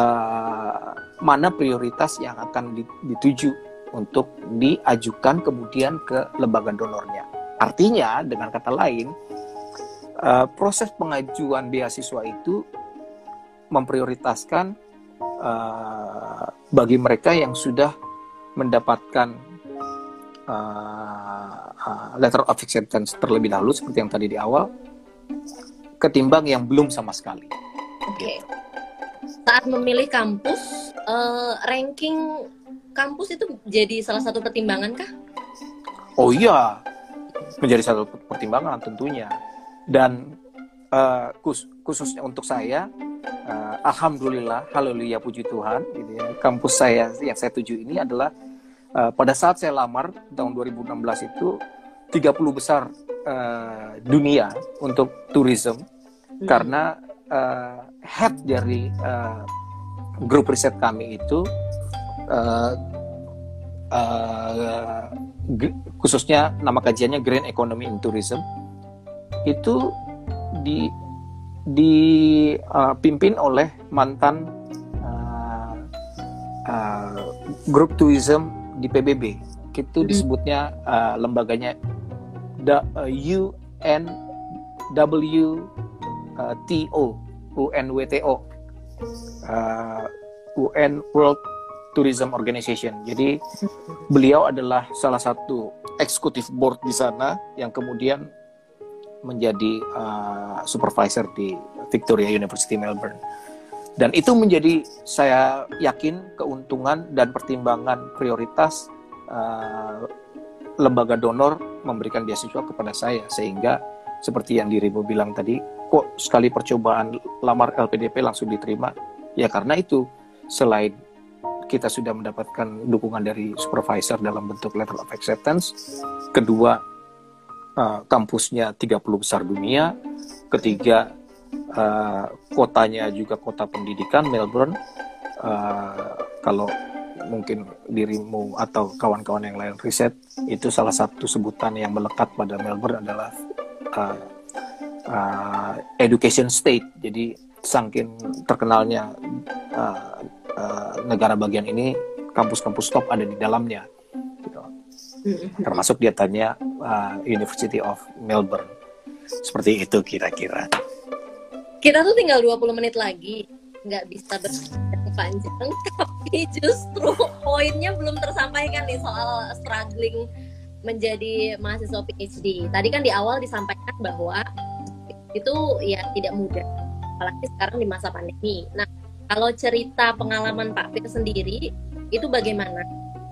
uh, mana prioritas yang akan dituju untuk diajukan kemudian ke lembaga donornya. Artinya, dengan kata lain, uh, proses pengajuan beasiswa itu memprioritaskan uh, bagi mereka yang sudah mendapatkan uh, uh, letter of acceptance terlebih dahulu, seperti yang tadi di awal, ketimbang yang belum sama sekali. Oke. Okay. Saat memilih kampus, uh, ranking kampus itu jadi salah satu pertimbangan kah? Oh iya. Menjadi satu pertimbangan tentunya, dan uh, khus, khususnya untuk saya, uh, alhamdulillah, haleluya, puji Tuhan, gitu ya. Kampus saya yang saya tuju ini adalah uh, pada saat saya lamar tahun dua ribu enam belas itu tiga puluh besar uh, dunia untuk tourism, hmm. karena uh, head dari uh, grup riset kami itu uh, uh, khususnya nama kajiannya Green Economy in Tourism, itu di dipimpin uh, oleh mantan uh, uh, grup tourism di P B B. Itu disebutnya uh, lembaganya U N W T O, U N W T O, uh, U N World Tourism Organization. Jadi beliau adalah salah satu executive board di sana yang kemudian menjadi uh, supervisor di Victoria University Melbourne. Dan itu menjadi, saya yakin, keuntungan dan pertimbangan prioritas uh, lembaga donor memberikan beasiswa kepada saya. Sehingga seperti yang dirimu bilang tadi, kok sekali percobaan lamar L P D P langsung diterima? Ya karena itu, selain kita sudah mendapatkan dukungan dari supervisor dalam bentuk letter of acceptance, kedua, uh, kampusnya tiga puluh besar dunia, ketiga, Uh, kotanya juga kota pendidikan Melbourne. Uh, kalau mungkin dirimu atau kawan-kawan yang lain riset, itu salah satu sebutan yang melekat pada Melbourne adalah uh, uh, education state. Jadi saking terkenalnya uh, uh, negara bagian ini, kampus-kampus top ada di dalamnya gitu. Termasuk dia tanya uh, University of Melbourne. Seperti itu kira-kira. Kita tuh tinggal dua puluh menit lagi, nggak bisa berbicara panjang, tapi justru poinnya belum tersampaikan nih soal struggling menjadi mahasiswa P H D. Tadi kan di awal disampaikan bahwa itu ya tidak mudah, apalagi sekarang di masa pandemi. Nah, kalau cerita pengalaman Pak Fir sendiri, itu bagaimana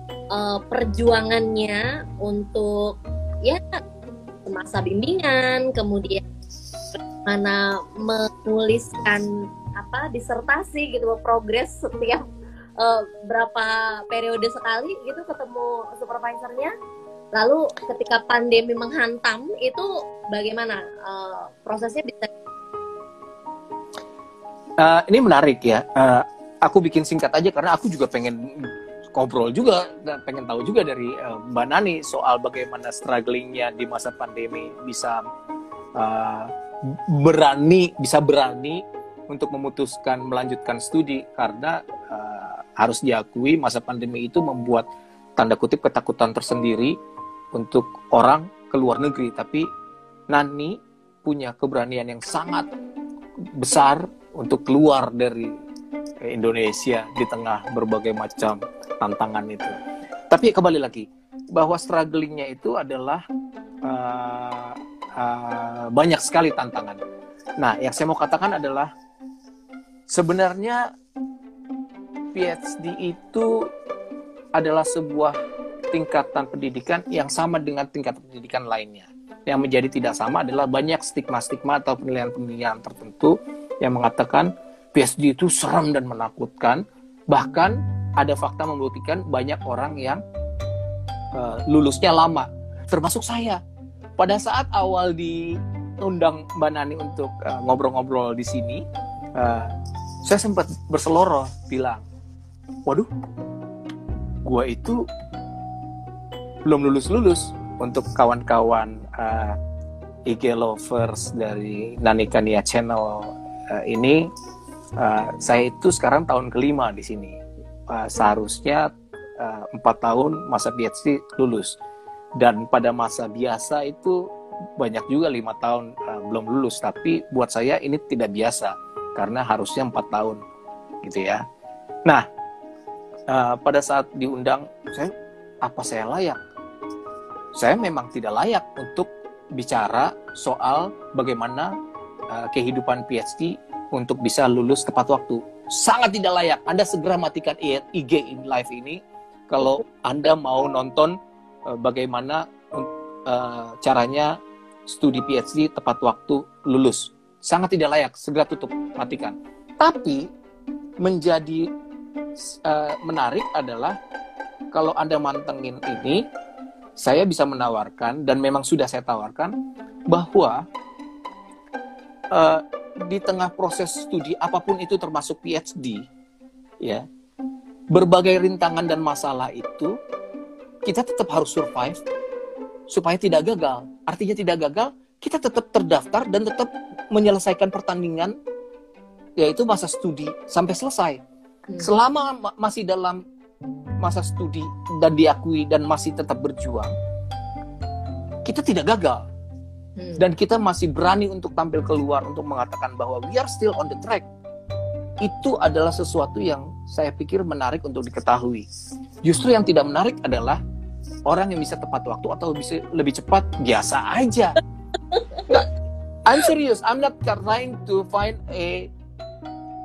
e, perjuangannya untuk ya masa bimbingan, kemudian mana menuliskan apa disertasi gitu, progres setiap uh, berapa periode sekali gitu ketemu supervisornya. Lalu ketika pandemi menghantam itu bagaimana uh, prosesnya bisa? Uh, ini menarik ya. Uh, aku bikin singkat aja karena aku juga pengen ngobrol juga, pengen tahu juga dari uh, Mbak Nani soal bagaimana strugglingnya di masa pandemi bisa uh, berani bisa berani untuk memutuskan melanjutkan studi, karena uh, harus diakui masa pandemi itu membuat tanda kutip ketakutan tersendiri untuk orang ke luar negeri. Tapi Nani punya keberanian yang sangat besar untuk keluar dari Indonesia di tengah berbagai macam tantangan itu. Tapi kembali lagi bahwa strugglingnya itu adalah uh, Uh, banyak sekali tantangan. Nah, yang saya mau katakan adalah sebenarnya P H D itu adalah sebuah tingkatan pendidikan yang sama dengan tingkatan pendidikan lainnya. Yang menjadi tidak sama adalah banyak stigma-stigma atau penilaian-penilaian tertentu yang mengatakan P H D itu seram dan menakutkan. Bahkan ada fakta membuktikan banyak orang yang uh, lulusnya lama, termasuk saya. Pada saat awal diundang Mbak Nani untuk uh, ngobrol-ngobrol di sini, uh, saya sempat berseloroh bilang, waduh, gua itu belum lulus-lulus. Untuk kawan-kawan uh, I G lovers dari Nani Kania Channel uh, ini, uh, saya itu sekarang tahun kelima di sini. Uh, seharusnya uh, empat tahun masa P H D lulus. Dan pada masa biasa itu banyak juga lima tahun uh, belum lulus. Tapi buat saya ini tidak biasa, karena harusnya empat tahun gitu ya. Nah, uh, pada saat diundang, saya, apa saya layak? Saya memang tidak layak untuk bicara soal bagaimana uh, kehidupan P H D untuk bisa lulus tepat waktu. Sangat tidak layak. Anda segera matikan I G live ini kalau Anda mau nonton bagaimana uh, caranya studi P H D tepat waktu lulus. Sangat tidak layak, segera tutup, matikan. Tapi menjadi uh, menarik adalah kalau Anda mantengin ini, saya bisa menawarkan, dan memang sudah saya tawarkan, bahwa uh, di tengah proses studi apapun itu termasuk P H D ya, berbagai rintangan dan masalah itu kita tetap harus survive supaya tidak gagal. Artinya tidak gagal, kita tetap terdaftar dan tetap menyelesaikan pertandingan, yaitu masa studi sampai selesai. Hmm. Selama ma- masih dalam masa studi dan diakui dan masih tetap berjuang, kita tidak gagal. Hmm. Dan kita masih berani untuk tampil keluar untuk mengatakan bahwa we are still on the track. Itu adalah sesuatu yang saya pikir menarik untuk diketahui. Justru yang tidak menarik adalah orang yang bisa tepat waktu atau bisa lebih cepat, biasa aja. Nggak, I'm serious. I'm not trying to find a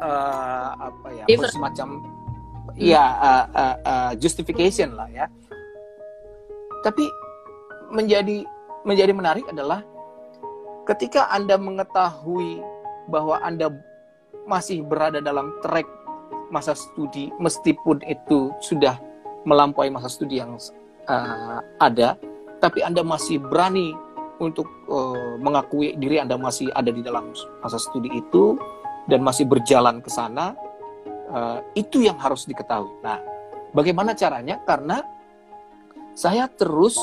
uh, apa ya, semacam ya uh, uh, uh, justification lah ya. Tapi menjadi menjadi menarik adalah ketika Anda mengetahui bahwa Anda masih berada dalam track masa studi, meskipun itu sudah melampaui masa studi yang uh, ada, tapi Anda masih berani untuk uh, mengakui diri Anda masih ada di dalam masa studi itu dan masih berjalan ke sana, uh, itu yang harus diketahui. Nah, bagaimana caranya? Karena saya terus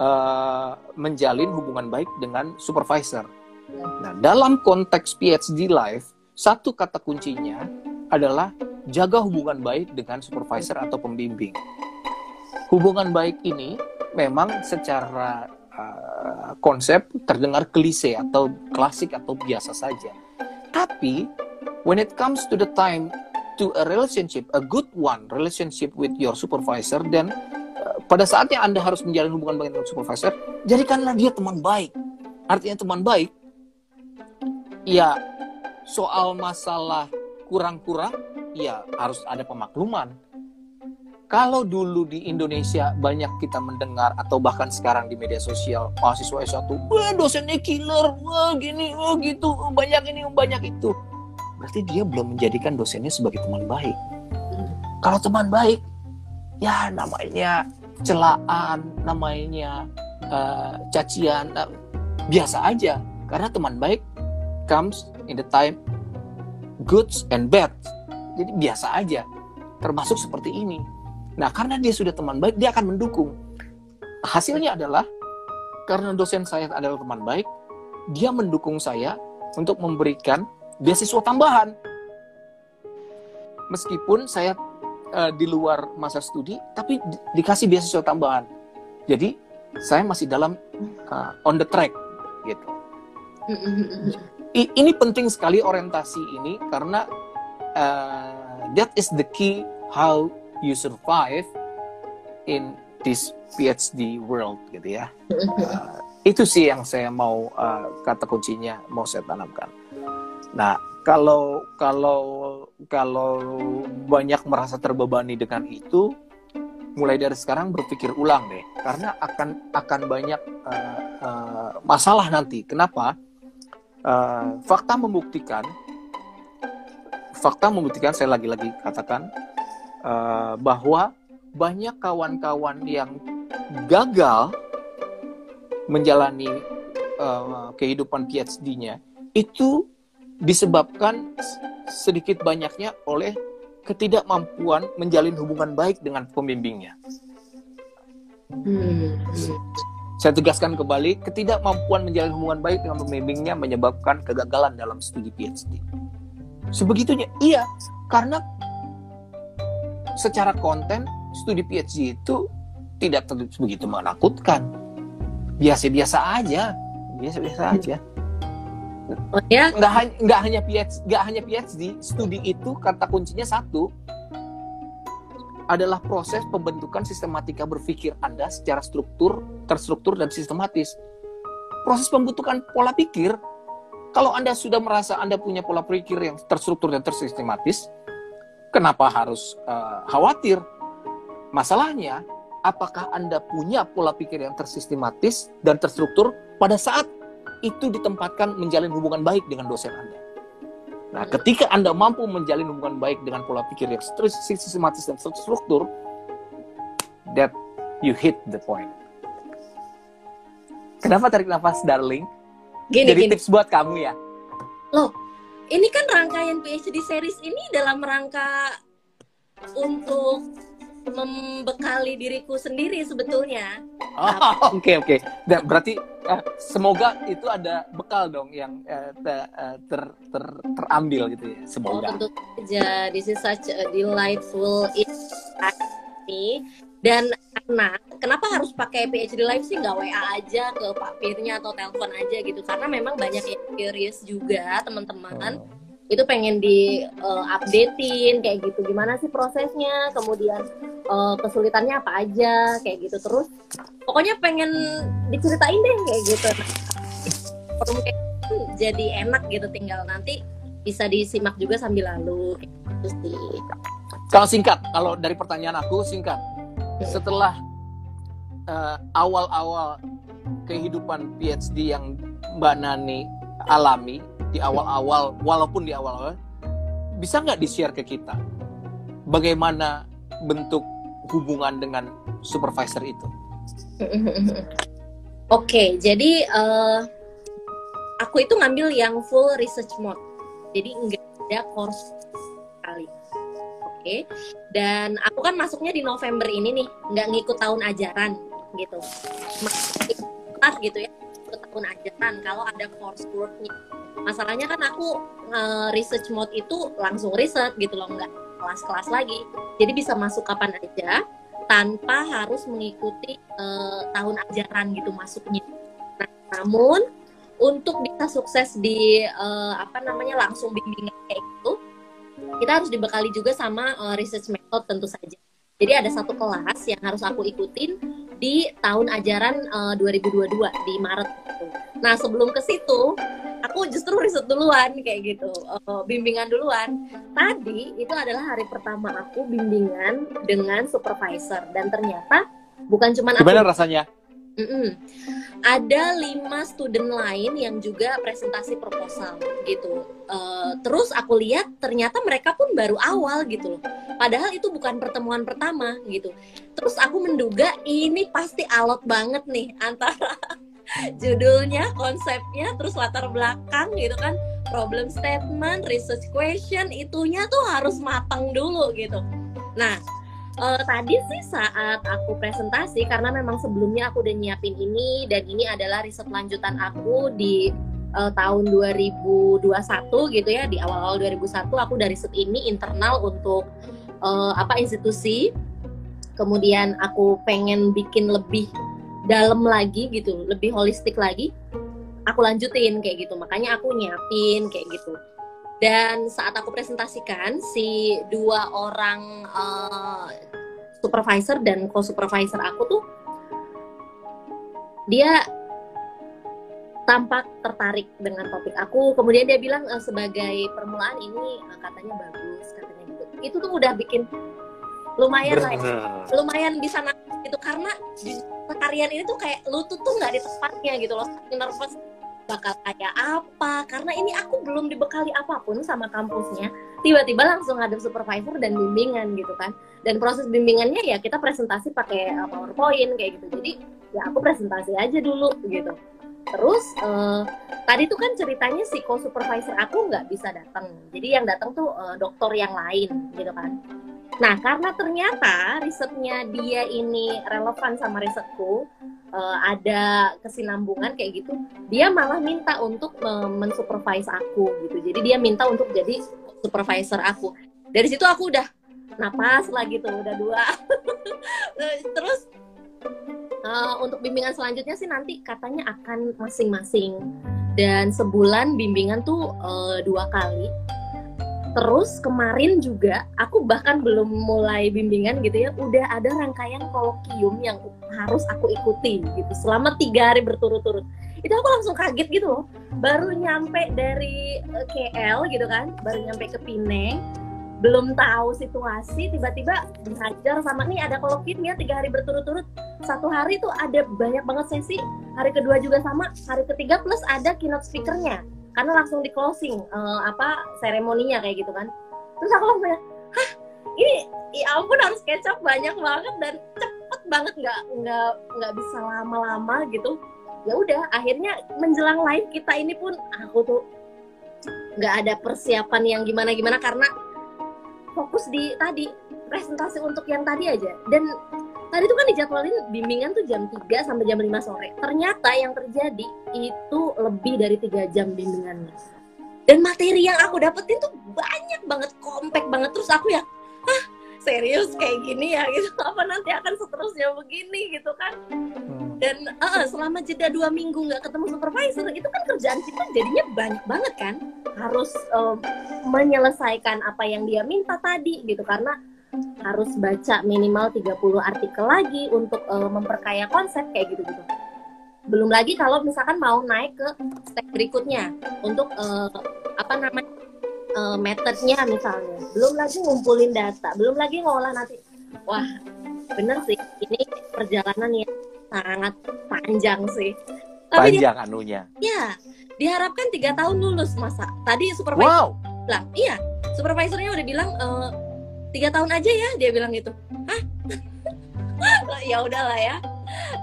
uh, menjalin hubungan baik dengan supervisor. Nah, dalam konteks P H D Life, satu kata kuncinya adalah jaga hubungan baik dengan supervisor atau pembimbing. Hubungan baik ini memang secara Uh, konsep terdengar klise atau klasik atau biasa saja. Tapi when it comes to the time to a relationship, a good one relationship with your supervisor, then uh, pada saatnya Anda harus menjalin hubungan baik dengan supervisor, jadikanlah dia teman baik. Artinya teman baik, ya soal masalah kurang-kurang, ya harus ada pemakluman. Kalau dulu di Indonesia banyak kita mendengar atau bahkan sekarang di media sosial mahasiswa S satu, wah dosennya killer, wah gini, wah gitu, banyak ini, banyak itu. Berarti dia belum menjadikan dosennya sebagai teman baik. Hmm. Kalau teman baik, ya namanya celaan, namanya uh, cacian, uh, biasa aja. Karena teman baik comes in the time goods and bad. Jadi biasa aja, termasuk seperti ini. Nah, karena dia sudah teman baik, dia akan mendukung. Hasilnya adalah, karena dosen saya adalah teman baik, dia mendukung saya untuk memberikan beasiswa tambahan. Meskipun saya uh, di luar masa studi, tapi di- dikasih beasiswa tambahan. Jadi, saya masih dalam uh, on the track, gitu. I- ini penting sekali orientasi ini, karena uh, that is the key how you survive in this P H D world, gitu ya. Uh, itu sih yang saya mau uh, kata kuncinya mau saya tanamkan. Nah, kalau kalau kalau banyak merasa terbebani dengan itu, mulai dari sekarang berpikir ulang deh, karena akan akan banyak uh, uh, masalah nanti. Kenapa? Uh, fakta membuktikan, fakta membuktikan saya lagi-lagi katakan. Uh, bahwa banyak kawan-kawan yang gagal menjalani uh, kehidupan P H D-nya itu disebabkan sedikit banyaknya oleh ketidakmampuan menjalin hubungan baik dengan pembimbingnya. Hmm. Saya tegaskan kembali, ketidakmampuan menjalin hubungan baik dengan pembimbingnya menyebabkan kegagalan dalam studi P H D. Sebegitunya, iya, karena secara konten, studi P H D itu tidak begitu menakutkan. Biasa-biasa aja. Biasa-biasa aja. Oh, ya? Nggak, nggak hanya P H D, nggak hanya P H D, studi itu kata kuncinya satu, adalah proses pembentukan sistematika berpikir Anda secara struktur, terstruktur, dan sistematis. Proses pembentukan pola pikir, kalau Anda sudah merasa Anda punya pola pikir yang terstruktur dan tersistematis, kenapa harus uh, khawatir? Masalahnya, apakah Anda punya pola pikir yang tersistematis dan terstruktur pada saat itu ditempatkan menjalin hubungan baik dengan dosen Anda? Nah, ketika Anda mampu menjalin hubungan baik dengan pola pikir yang sistematis dan terstruktur, that you hit the point. Kenapa tarik nafas, darling? Gini, Jadi gini. Tips buat kamu ya? Loh. Ini kan rangkaian P H D series ini dalam rangka untuk membekali diriku sendiri sebetulnya. Oh, oke, oke. Berarti uh, semoga itu ada bekal dong yang uh, ter, uh, ter, ter, terambil gitu ya. Semoga. Oh, tentu saja. This is such a delightful insight. Dan nah, kenapa harus pakai P H D Live sih? Nggak W A aja ke Pak Firnya atau telepon aja gitu? Karena memang banyak yang curious juga teman-teman. Oh. Itu pengen di-updatein uh, kayak gitu. Gimana sih prosesnya? Kemudian uh, kesulitannya apa aja? Kayak gitu terus. Pokoknya pengen diceritain deh kayak gitu. Forum kayak gitu jadi enak gitu, tinggal nanti bisa disimak juga sambil lalu. Terus di... Kalau singkat, kalau dari pertanyaan aku singkat, setelah uh, awal-awal kehidupan PhD yang Mbak Nani alami di awal-awal, walaupun di awal-awal, bisa nggak di-share ke kita bagaimana bentuk hubungan dengan supervisor itu? Oke, okay, jadi uh, aku itu ngambil yang full research mode, jadi nggak ada course sekali. Oke, okay. Dan aku kan masuknya di November ini nih, nggak ngikut tahun ajaran gitu, masih kelas gitu ya, ikut tahun ajaran. Kalau ada courseworknya, masalahnya kan aku uh, research mode itu langsung riset gitu loh, nggak kelas-kelas lagi, jadi bisa masuk kapan aja, tanpa harus mengikuti uh, tahun ajaran gitu masuknya. Nah, namun untuk bisa sukses di uh, apa namanya langsung bimbingan kayak gitu, kita harus dibekali juga sama uh, research method tentu saja. Jadi ada satu kelas yang harus aku ikutin di tahun ajaran uh, dua ribu dua puluh dua di Maret. Nah, sebelum ke situ aku justru riset duluan kayak gitu, uh, bimbingan duluan. Tadi itu adalah hari pertama aku bimbingan dengan supervisor, dan ternyata bukan cuma aku. Gimana rasanya? Mm-mm. Ada lima student lain yang juga presentasi proposal gitu. Uh, terus aku lihat ternyata mereka pun baru awal gitu loh. Padahal itu bukan pertemuan pertama gitu. Terus aku menduga ini pasti alot banget nih antara judulnya, konsepnya, terus latar belakang gitu kan, problem statement, research question, itunya tuh harus matang dulu gitu. Nah, e, tadi sih saat aku presentasi, karena memang sebelumnya aku udah nyiapin ini, dan ini adalah riset lanjutan aku di e, tahun dua ribu dua puluh satu gitu ya, di awal-awal dua ribu satu aku udah riset ini internal untuk e, apa institusi, kemudian aku pengen bikin lebih dalam lagi gitu, lebih holistik lagi, aku lanjutin kayak gitu, makanya aku nyiapin kayak gitu. Dan saat aku presentasikan, si dua orang uh, supervisor dan co-supervisor aku tuh, dia tampak tertarik dengan topik aku, kemudian dia bilang e, sebagai permulaan ini katanya bagus, katanya gitu. Itu tuh udah bikin lumayan lah, lumayan bisa nangis gitu, karena pencarian ini tuh kayak lutut tuh nggak di tempatnya gitu loh, nervous bakal kayak apa, karena ini aku belum dibekali apapun sama kampusnya, tiba-tiba langsung ngadep supervisor dan bimbingan gitu kan. Dan proses bimbingannya ya kita presentasi pakai PowerPoint kayak gitu, jadi ya aku presentasi aja dulu gitu. Terus eh, tadi tuh kan ceritanya si co-supervisor aku nggak bisa datang, jadi yang datang tuh eh, dokter yang lain gitu kan. Nah, karena ternyata risetnya dia ini relevan sama risetku, uh, ada kesinambungan kayak gitu, dia malah minta untuk uh, mensupervise aku gitu. Jadi dia minta untuk jadi supervisor aku. Dari situ aku udah napas lagi tuh, udah dua. Terus uh, untuk bimbingan selanjutnya sih nanti katanya akan masing-masing. Dan sebulan bimbingan tuh uh, dua kali. Terus kemarin juga aku bahkan belum mulai bimbingan gitu ya, udah ada rangkaian kolokium yang harus aku ikuti gitu selama tiga hari berturut-turut. Itu aku langsung kaget gitu loh, baru nyampe dari K L gitu kan, baru nyampe ke Pineng, belum tahu situasi, tiba-tiba dihajar sama nih ada kolokium ya tiga hari berturut-turut, satu hari tuh ada banyak banget sesi, hari kedua juga sama, hari ketiga plus ada keynote speakernya. Karena langsung di closing uh, apa seremoninya kayak gitu kan. Terus aku langsung, hah ini ya ampun harus kecap banyak banget dan cepet banget, nggak nggak nggak bisa lama-lama gitu. Ya udah akhirnya menjelang live kita ini pun aku tuh nggak ada persiapan yang gimana-gimana, karena fokus di tadi presentasi untuk yang tadi aja. Dan tadi tuh kan dijadwalin bimbingan tuh jam tiga sampai jam lima sore. Ternyata yang terjadi itu lebih dari tiga jam bimbingannya. Dan materi yang aku dapetin tuh banyak banget, kompak banget. Terus aku ya, ah serius kayak gini ya gitu. Apa nanti akan seterusnya begini gitu kan. Dan uh, selama jeda dua minggu gak ketemu supervisor, itu kan kerjaan kita jadinya banyak banget kan. Harus uh, menyelesaikan apa yang dia minta tadi gitu, karena harus baca minimal tiga puluh artikel lagi untuk uh, memperkaya konsep kayak gitu-gitu. Belum lagi kalau misalkan mau naik ke step berikutnya untuk uh, apa namanya uh, metodenya misalnya. Belum lagi ngumpulin data, belum lagi ngolah nanti. Wah, bener sih, ini perjalanan yang sangat panjang sih. Tapi panjang dia, anunya. Iya, diharapkan tiga tahun lulus masa. Tadi supervisor wow. bilang, iya, supervisornya udah bilang uh, tiga tahun aja ya, dia bilang gitu. Hah? Ya udahlah ya.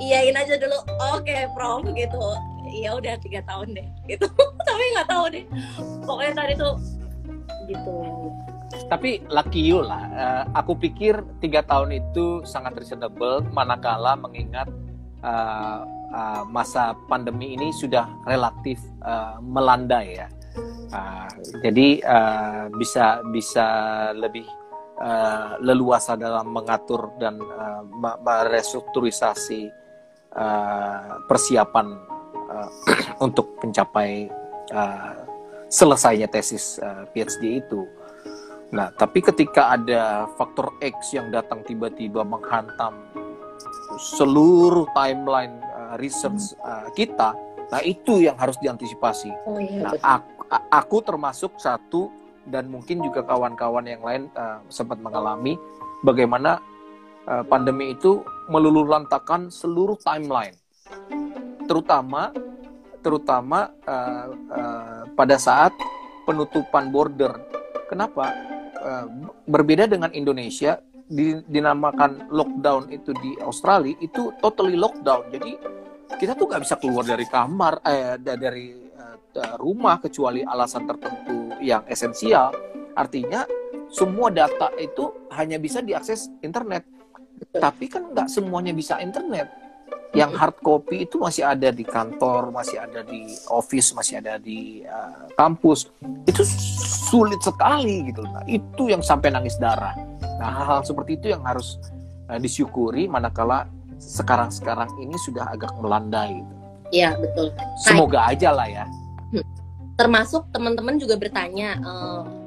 Iyain aja dulu. Oke, okay, Prof gitu. Ya udah tiga tahun deh gitu. Tapi nggak tahu deh. Pokoknya tadi tuh gitu. Tapi lucky you lah. Uh, aku pikir tiga tahun itu sangat reasonable manakala mengingat uh, uh, masa pandemi ini sudah relatif uh, melanda ya. Uh, jadi uh, bisa bisa lebih Uh, leluasa dalam mengatur dan uh, merestrukturisasi uh, persiapan uh, untuk mencapai uh, selesainya tesis uh, PhD itu. Nah, tapi ketika ada faktor X yang datang tiba-tiba menghantam seluruh timeline uh, research uh, kita, nah itu yang harus diantisipasi. Oh, iya. Nah, aku, aku termasuk satu. Dan mungkin juga kawan-kawan yang lain uh, sempat mengalami bagaimana uh, pandemi itu meluluhlantakkan seluruh timeline, terutama terutama uh, uh, pada saat penutupan border. Kenapa? Uh, berbeda dengan Indonesia, di, dinamakan lockdown itu di Australia itu totally lockdown. Jadi kita tuh nggak bisa keluar dari kamar, eh, dari rumah kecuali alasan tertentu yang esensial. Artinya semua data itu hanya bisa diakses internet. Tapi kan nggak semuanya bisa internet. Yang hard copy itu masih ada di kantor, masih ada di office, masih ada di uh, kampus. Itu sulit sekali gitu. Nah, itu yang sampai nangis darah. Nah, hal-hal seperti itu yang harus uh, disyukuri manakala sekarang-sekarang ini sudah agak melandai. Iya, gitu. Betul. Semoga aja lah ya. Termasuk teman-teman juga bertanya, e,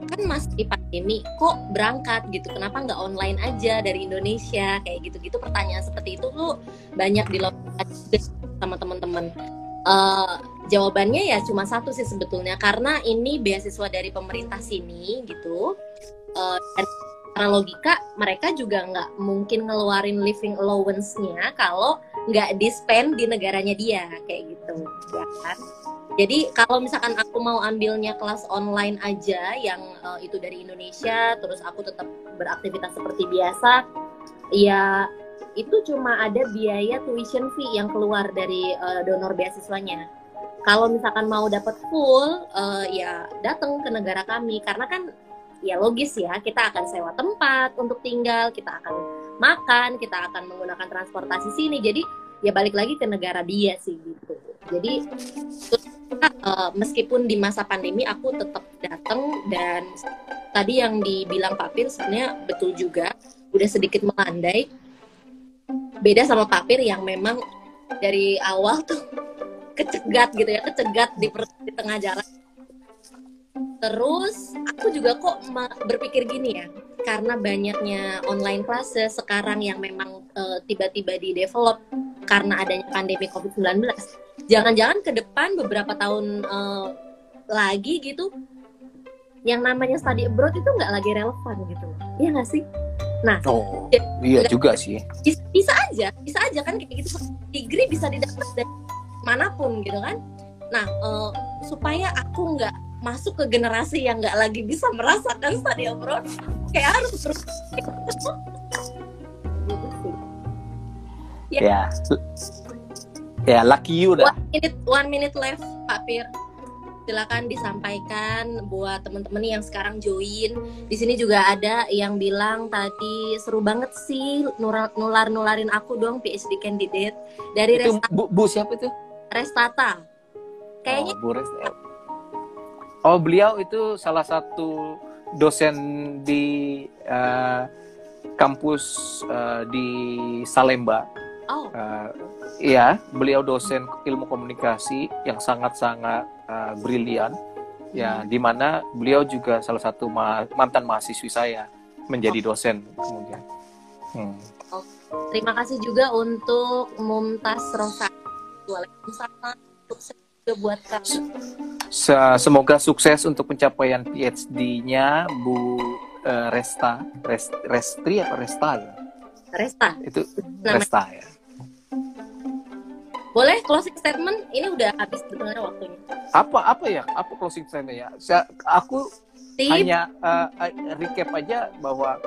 kan masih pandemi, kok berangkat gitu? Kenapa nggak online aja dari Indonesia? Kayak gitu-gitu pertanyaan seperti itu tuh banyak dilontarkan sama teman-teman. E, jawabannya ya cuma satu sih sebetulnya, karena ini beasiswa dari pemerintah sini gitu. E, dan secara logika mereka juga nggak mungkin ngeluarin living allowance-nya kalau nggak di-spend di negaranya dia kayak gitu, ya kan? Jadi kalau misalkan aku mau ambilnya kelas online aja yang uh, itu dari Indonesia, terus aku tetap beraktivitas seperti biasa, ya itu cuma ada biaya tuition fee yang keluar dari uh, donor beasiswanya. Kalau misalkan mau dapat full, uh, ya datang ke negara kami, karena kan ya logis ya, kita akan sewa tempat untuk tinggal, kita akan makan, kita akan menggunakan transportasi sini. Jadi ya balik lagi ke negara dia sih gitu. Jadi Uh, meskipun di masa pandemi aku tetap datang, dan tadi yang dibilang Pak Fir sebenarnya betul juga, udah sedikit melandai. Beda sama Pak Fir yang memang dari awal tuh kecegat gitu ya, kecegat di, di tengah jalan. Terus aku juga kok berpikir gini ya, karena banyaknya online classes sekarang yang memang uh, tiba-tiba di develop karena adanya pandemi covid sembilan belas. Jangan-jangan ke depan beberapa tahun uh, lagi gitu, yang namanya study abroad itu nggak lagi relevan gitu, iya nggak sih? Nah, oh, ya, iya juga sih. Bisa, bisa aja, bisa aja kan kayak gitu. Degree bisa didapat dari manapun gitu kan. Nah, uh, supaya aku nggak masuk ke generasi yang nggak lagi bisa merasakan study abroad, kayak harus terus. Ya. Ya, lucky you dah. One minute, one minute left, Pak Fir. Silakan disampaikan buat teman-teman yang sekarang join. Di sini juga ada yang bilang tadi seru banget sih nular-nularin aku dong P H D candidate dari Resta. Bu, bu siapa itu? Restata. Kayaknya. Oh, Bu Resta. Oh, beliau itu salah satu dosen di uh, kampus uh, di Salemba. Oh. Uh, ya, beliau dosen ilmu komunikasi yang sangat-sangat uh, brilian. Ya, hmm. Dimana beliau juga salah satu ma- mantan mahasiswi saya menjadi oh. dosen kemudian. Hmm. Oh. Terima kasih juga untuk Mumtaz Rosa Waalaikumsalam. Semoga sukses untuk pencapaian P H D-nya Bu uh, Resta. Rest, Restri atau Resta ya? Resta. Itu namanya. Resta ya. Boleh closing statement? Ini udah habis sebenarnya waktunya. Apa apa ya? Apa closing statement ya? Saya, aku Sip. hanya uh, recap aja bahwa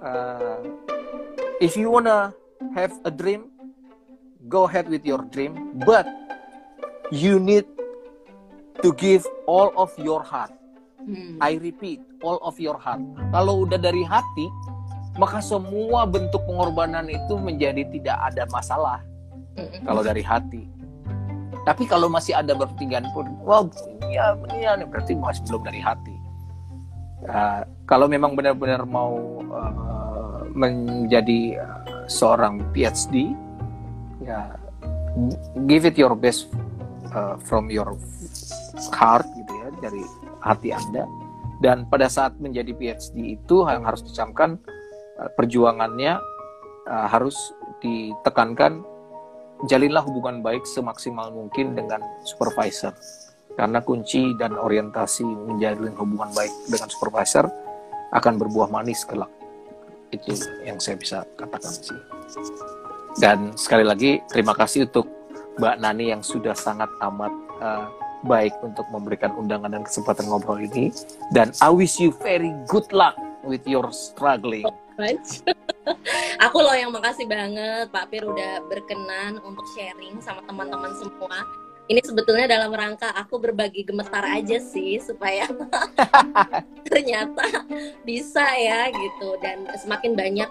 uh, if you wanna have a dream, go ahead with your dream, but you need to give all of your heart. Hmm. I repeat, all of your heart. Kalau udah dari hati, maka semua bentuk pengorbanan itu menjadi tidak ada masalah. Kalau dari hati. Tapi kalau masih ada bertinggan pun, wow, ya, ya, berarti masih belum dari hati. Uh, kalau memang benar-benar mau uh, menjadi uh, seorang P H D, ya, give it your best uh, from your heart, gitu ya, dari hati Anda. Dan pada saat menjadi P H D itu yang harus dicamkan uh, perjuangannya uh, harus ditekankan. Jalinlah hubungan baik semaksimal mungkin dengan supervisor, karena kunci dan orientasi menjalin hubungan baik dengan supervisor akan berbuah manis kelak. Itu yang saya bisa katakan sih. Dan sekali lagi terima kasih untuk Mbak Nani yang sudah sangat amat uh, baik untuk memberikan undangan dan kesempatan ngobrol ini. Dan I wish you very good luck with your struggling. Aku loh yang makasih banget Pak Fir udah berkenan untuk sharing sama teman-teman semua. Ini sebetulnya dalam rangka aku berbagi gemetar aja sih, supaya ternyata bisa ya gitu. Dan semakin banyak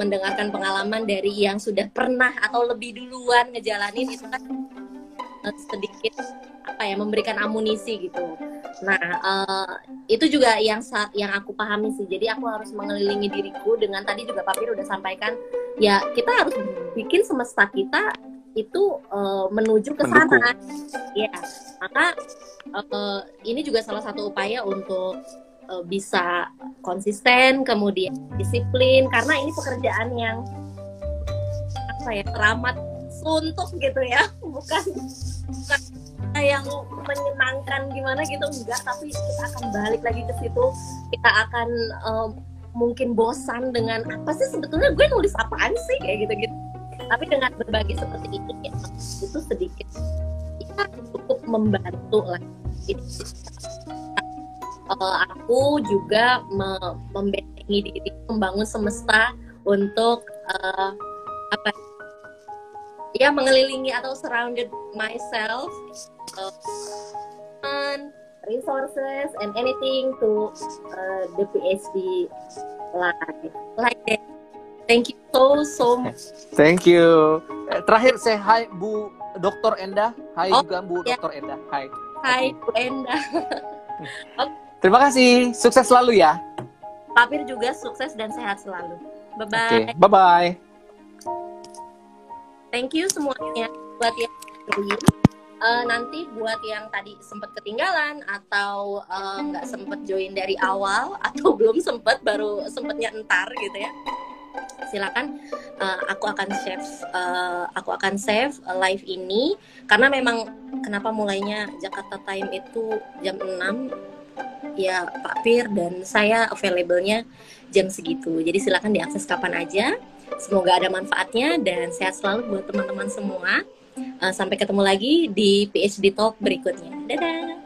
mendengarkan pengalaman dari yang sudah pernah atau lebih duluan ngejalanin itu kan sedikit apa ya, memberikan amunisi gitu. Nah uh, itu juga yang yang aku pahami sih. Jadi aku harus mengelilingi diriku dengan tadi juga Pak Fir udah sampaikan ya, kita harus bikin semesta kita itu uh, menuju ke sana. Ya maka uh, ini juga salah satu upaya untuk uh, bisa konsisten, kemudian disiplin, karena ini pekerjaan yang apa ya, teramat suntuk gitu ya, bukan bukan yang menyenangkan gimana gitu, enggak, tapi kita akan balik lagi ke situ. Kita akan um, mungkin bosan dengan apa sih sebetulnya gue nulis apaan sih kayak gitu-gitu. Tapi dengan berbagi seperti ini itu sedikit kita cukup membantu lah. Uh, aku juga me- membentengi diri, membangun semesta untuk uh, apa ya, mengelilingi atau surrounded myself Uh, and resources and anything to uh, the P H D life like that. Thank you so so much. Thank you. Terakhir saya hai Bu Doktor Enda. Hai oh, juga Bu yeah. Doktor Enda. Hai. Hai Bu Enda. Okay. Terima kasih. Sukses selalu ya. Pak Fir juga sukses dan sehat selalu. Bye bye. Okay. Bye bye. Thank you semuanya buat yang Uh, nanti buat yang tadi sempat ketinggalan atau nggak uh, sempat join dari awal atau belum sempat baru sempatnya entar gitu ya, silakan uh, aku akan save uh, aku akan save live ini karena memang kenapa mulainya Jakarta time itu jam enam ya Pak Fir, dan saya available-nya jam segitu, jadi silakan diakses kapan aja. Semoga ada manfaatnya dan sehat selalu buat teman-teman semua. Uh, sampai ketemu lagi di P H D Talk berikutnya. Dadah!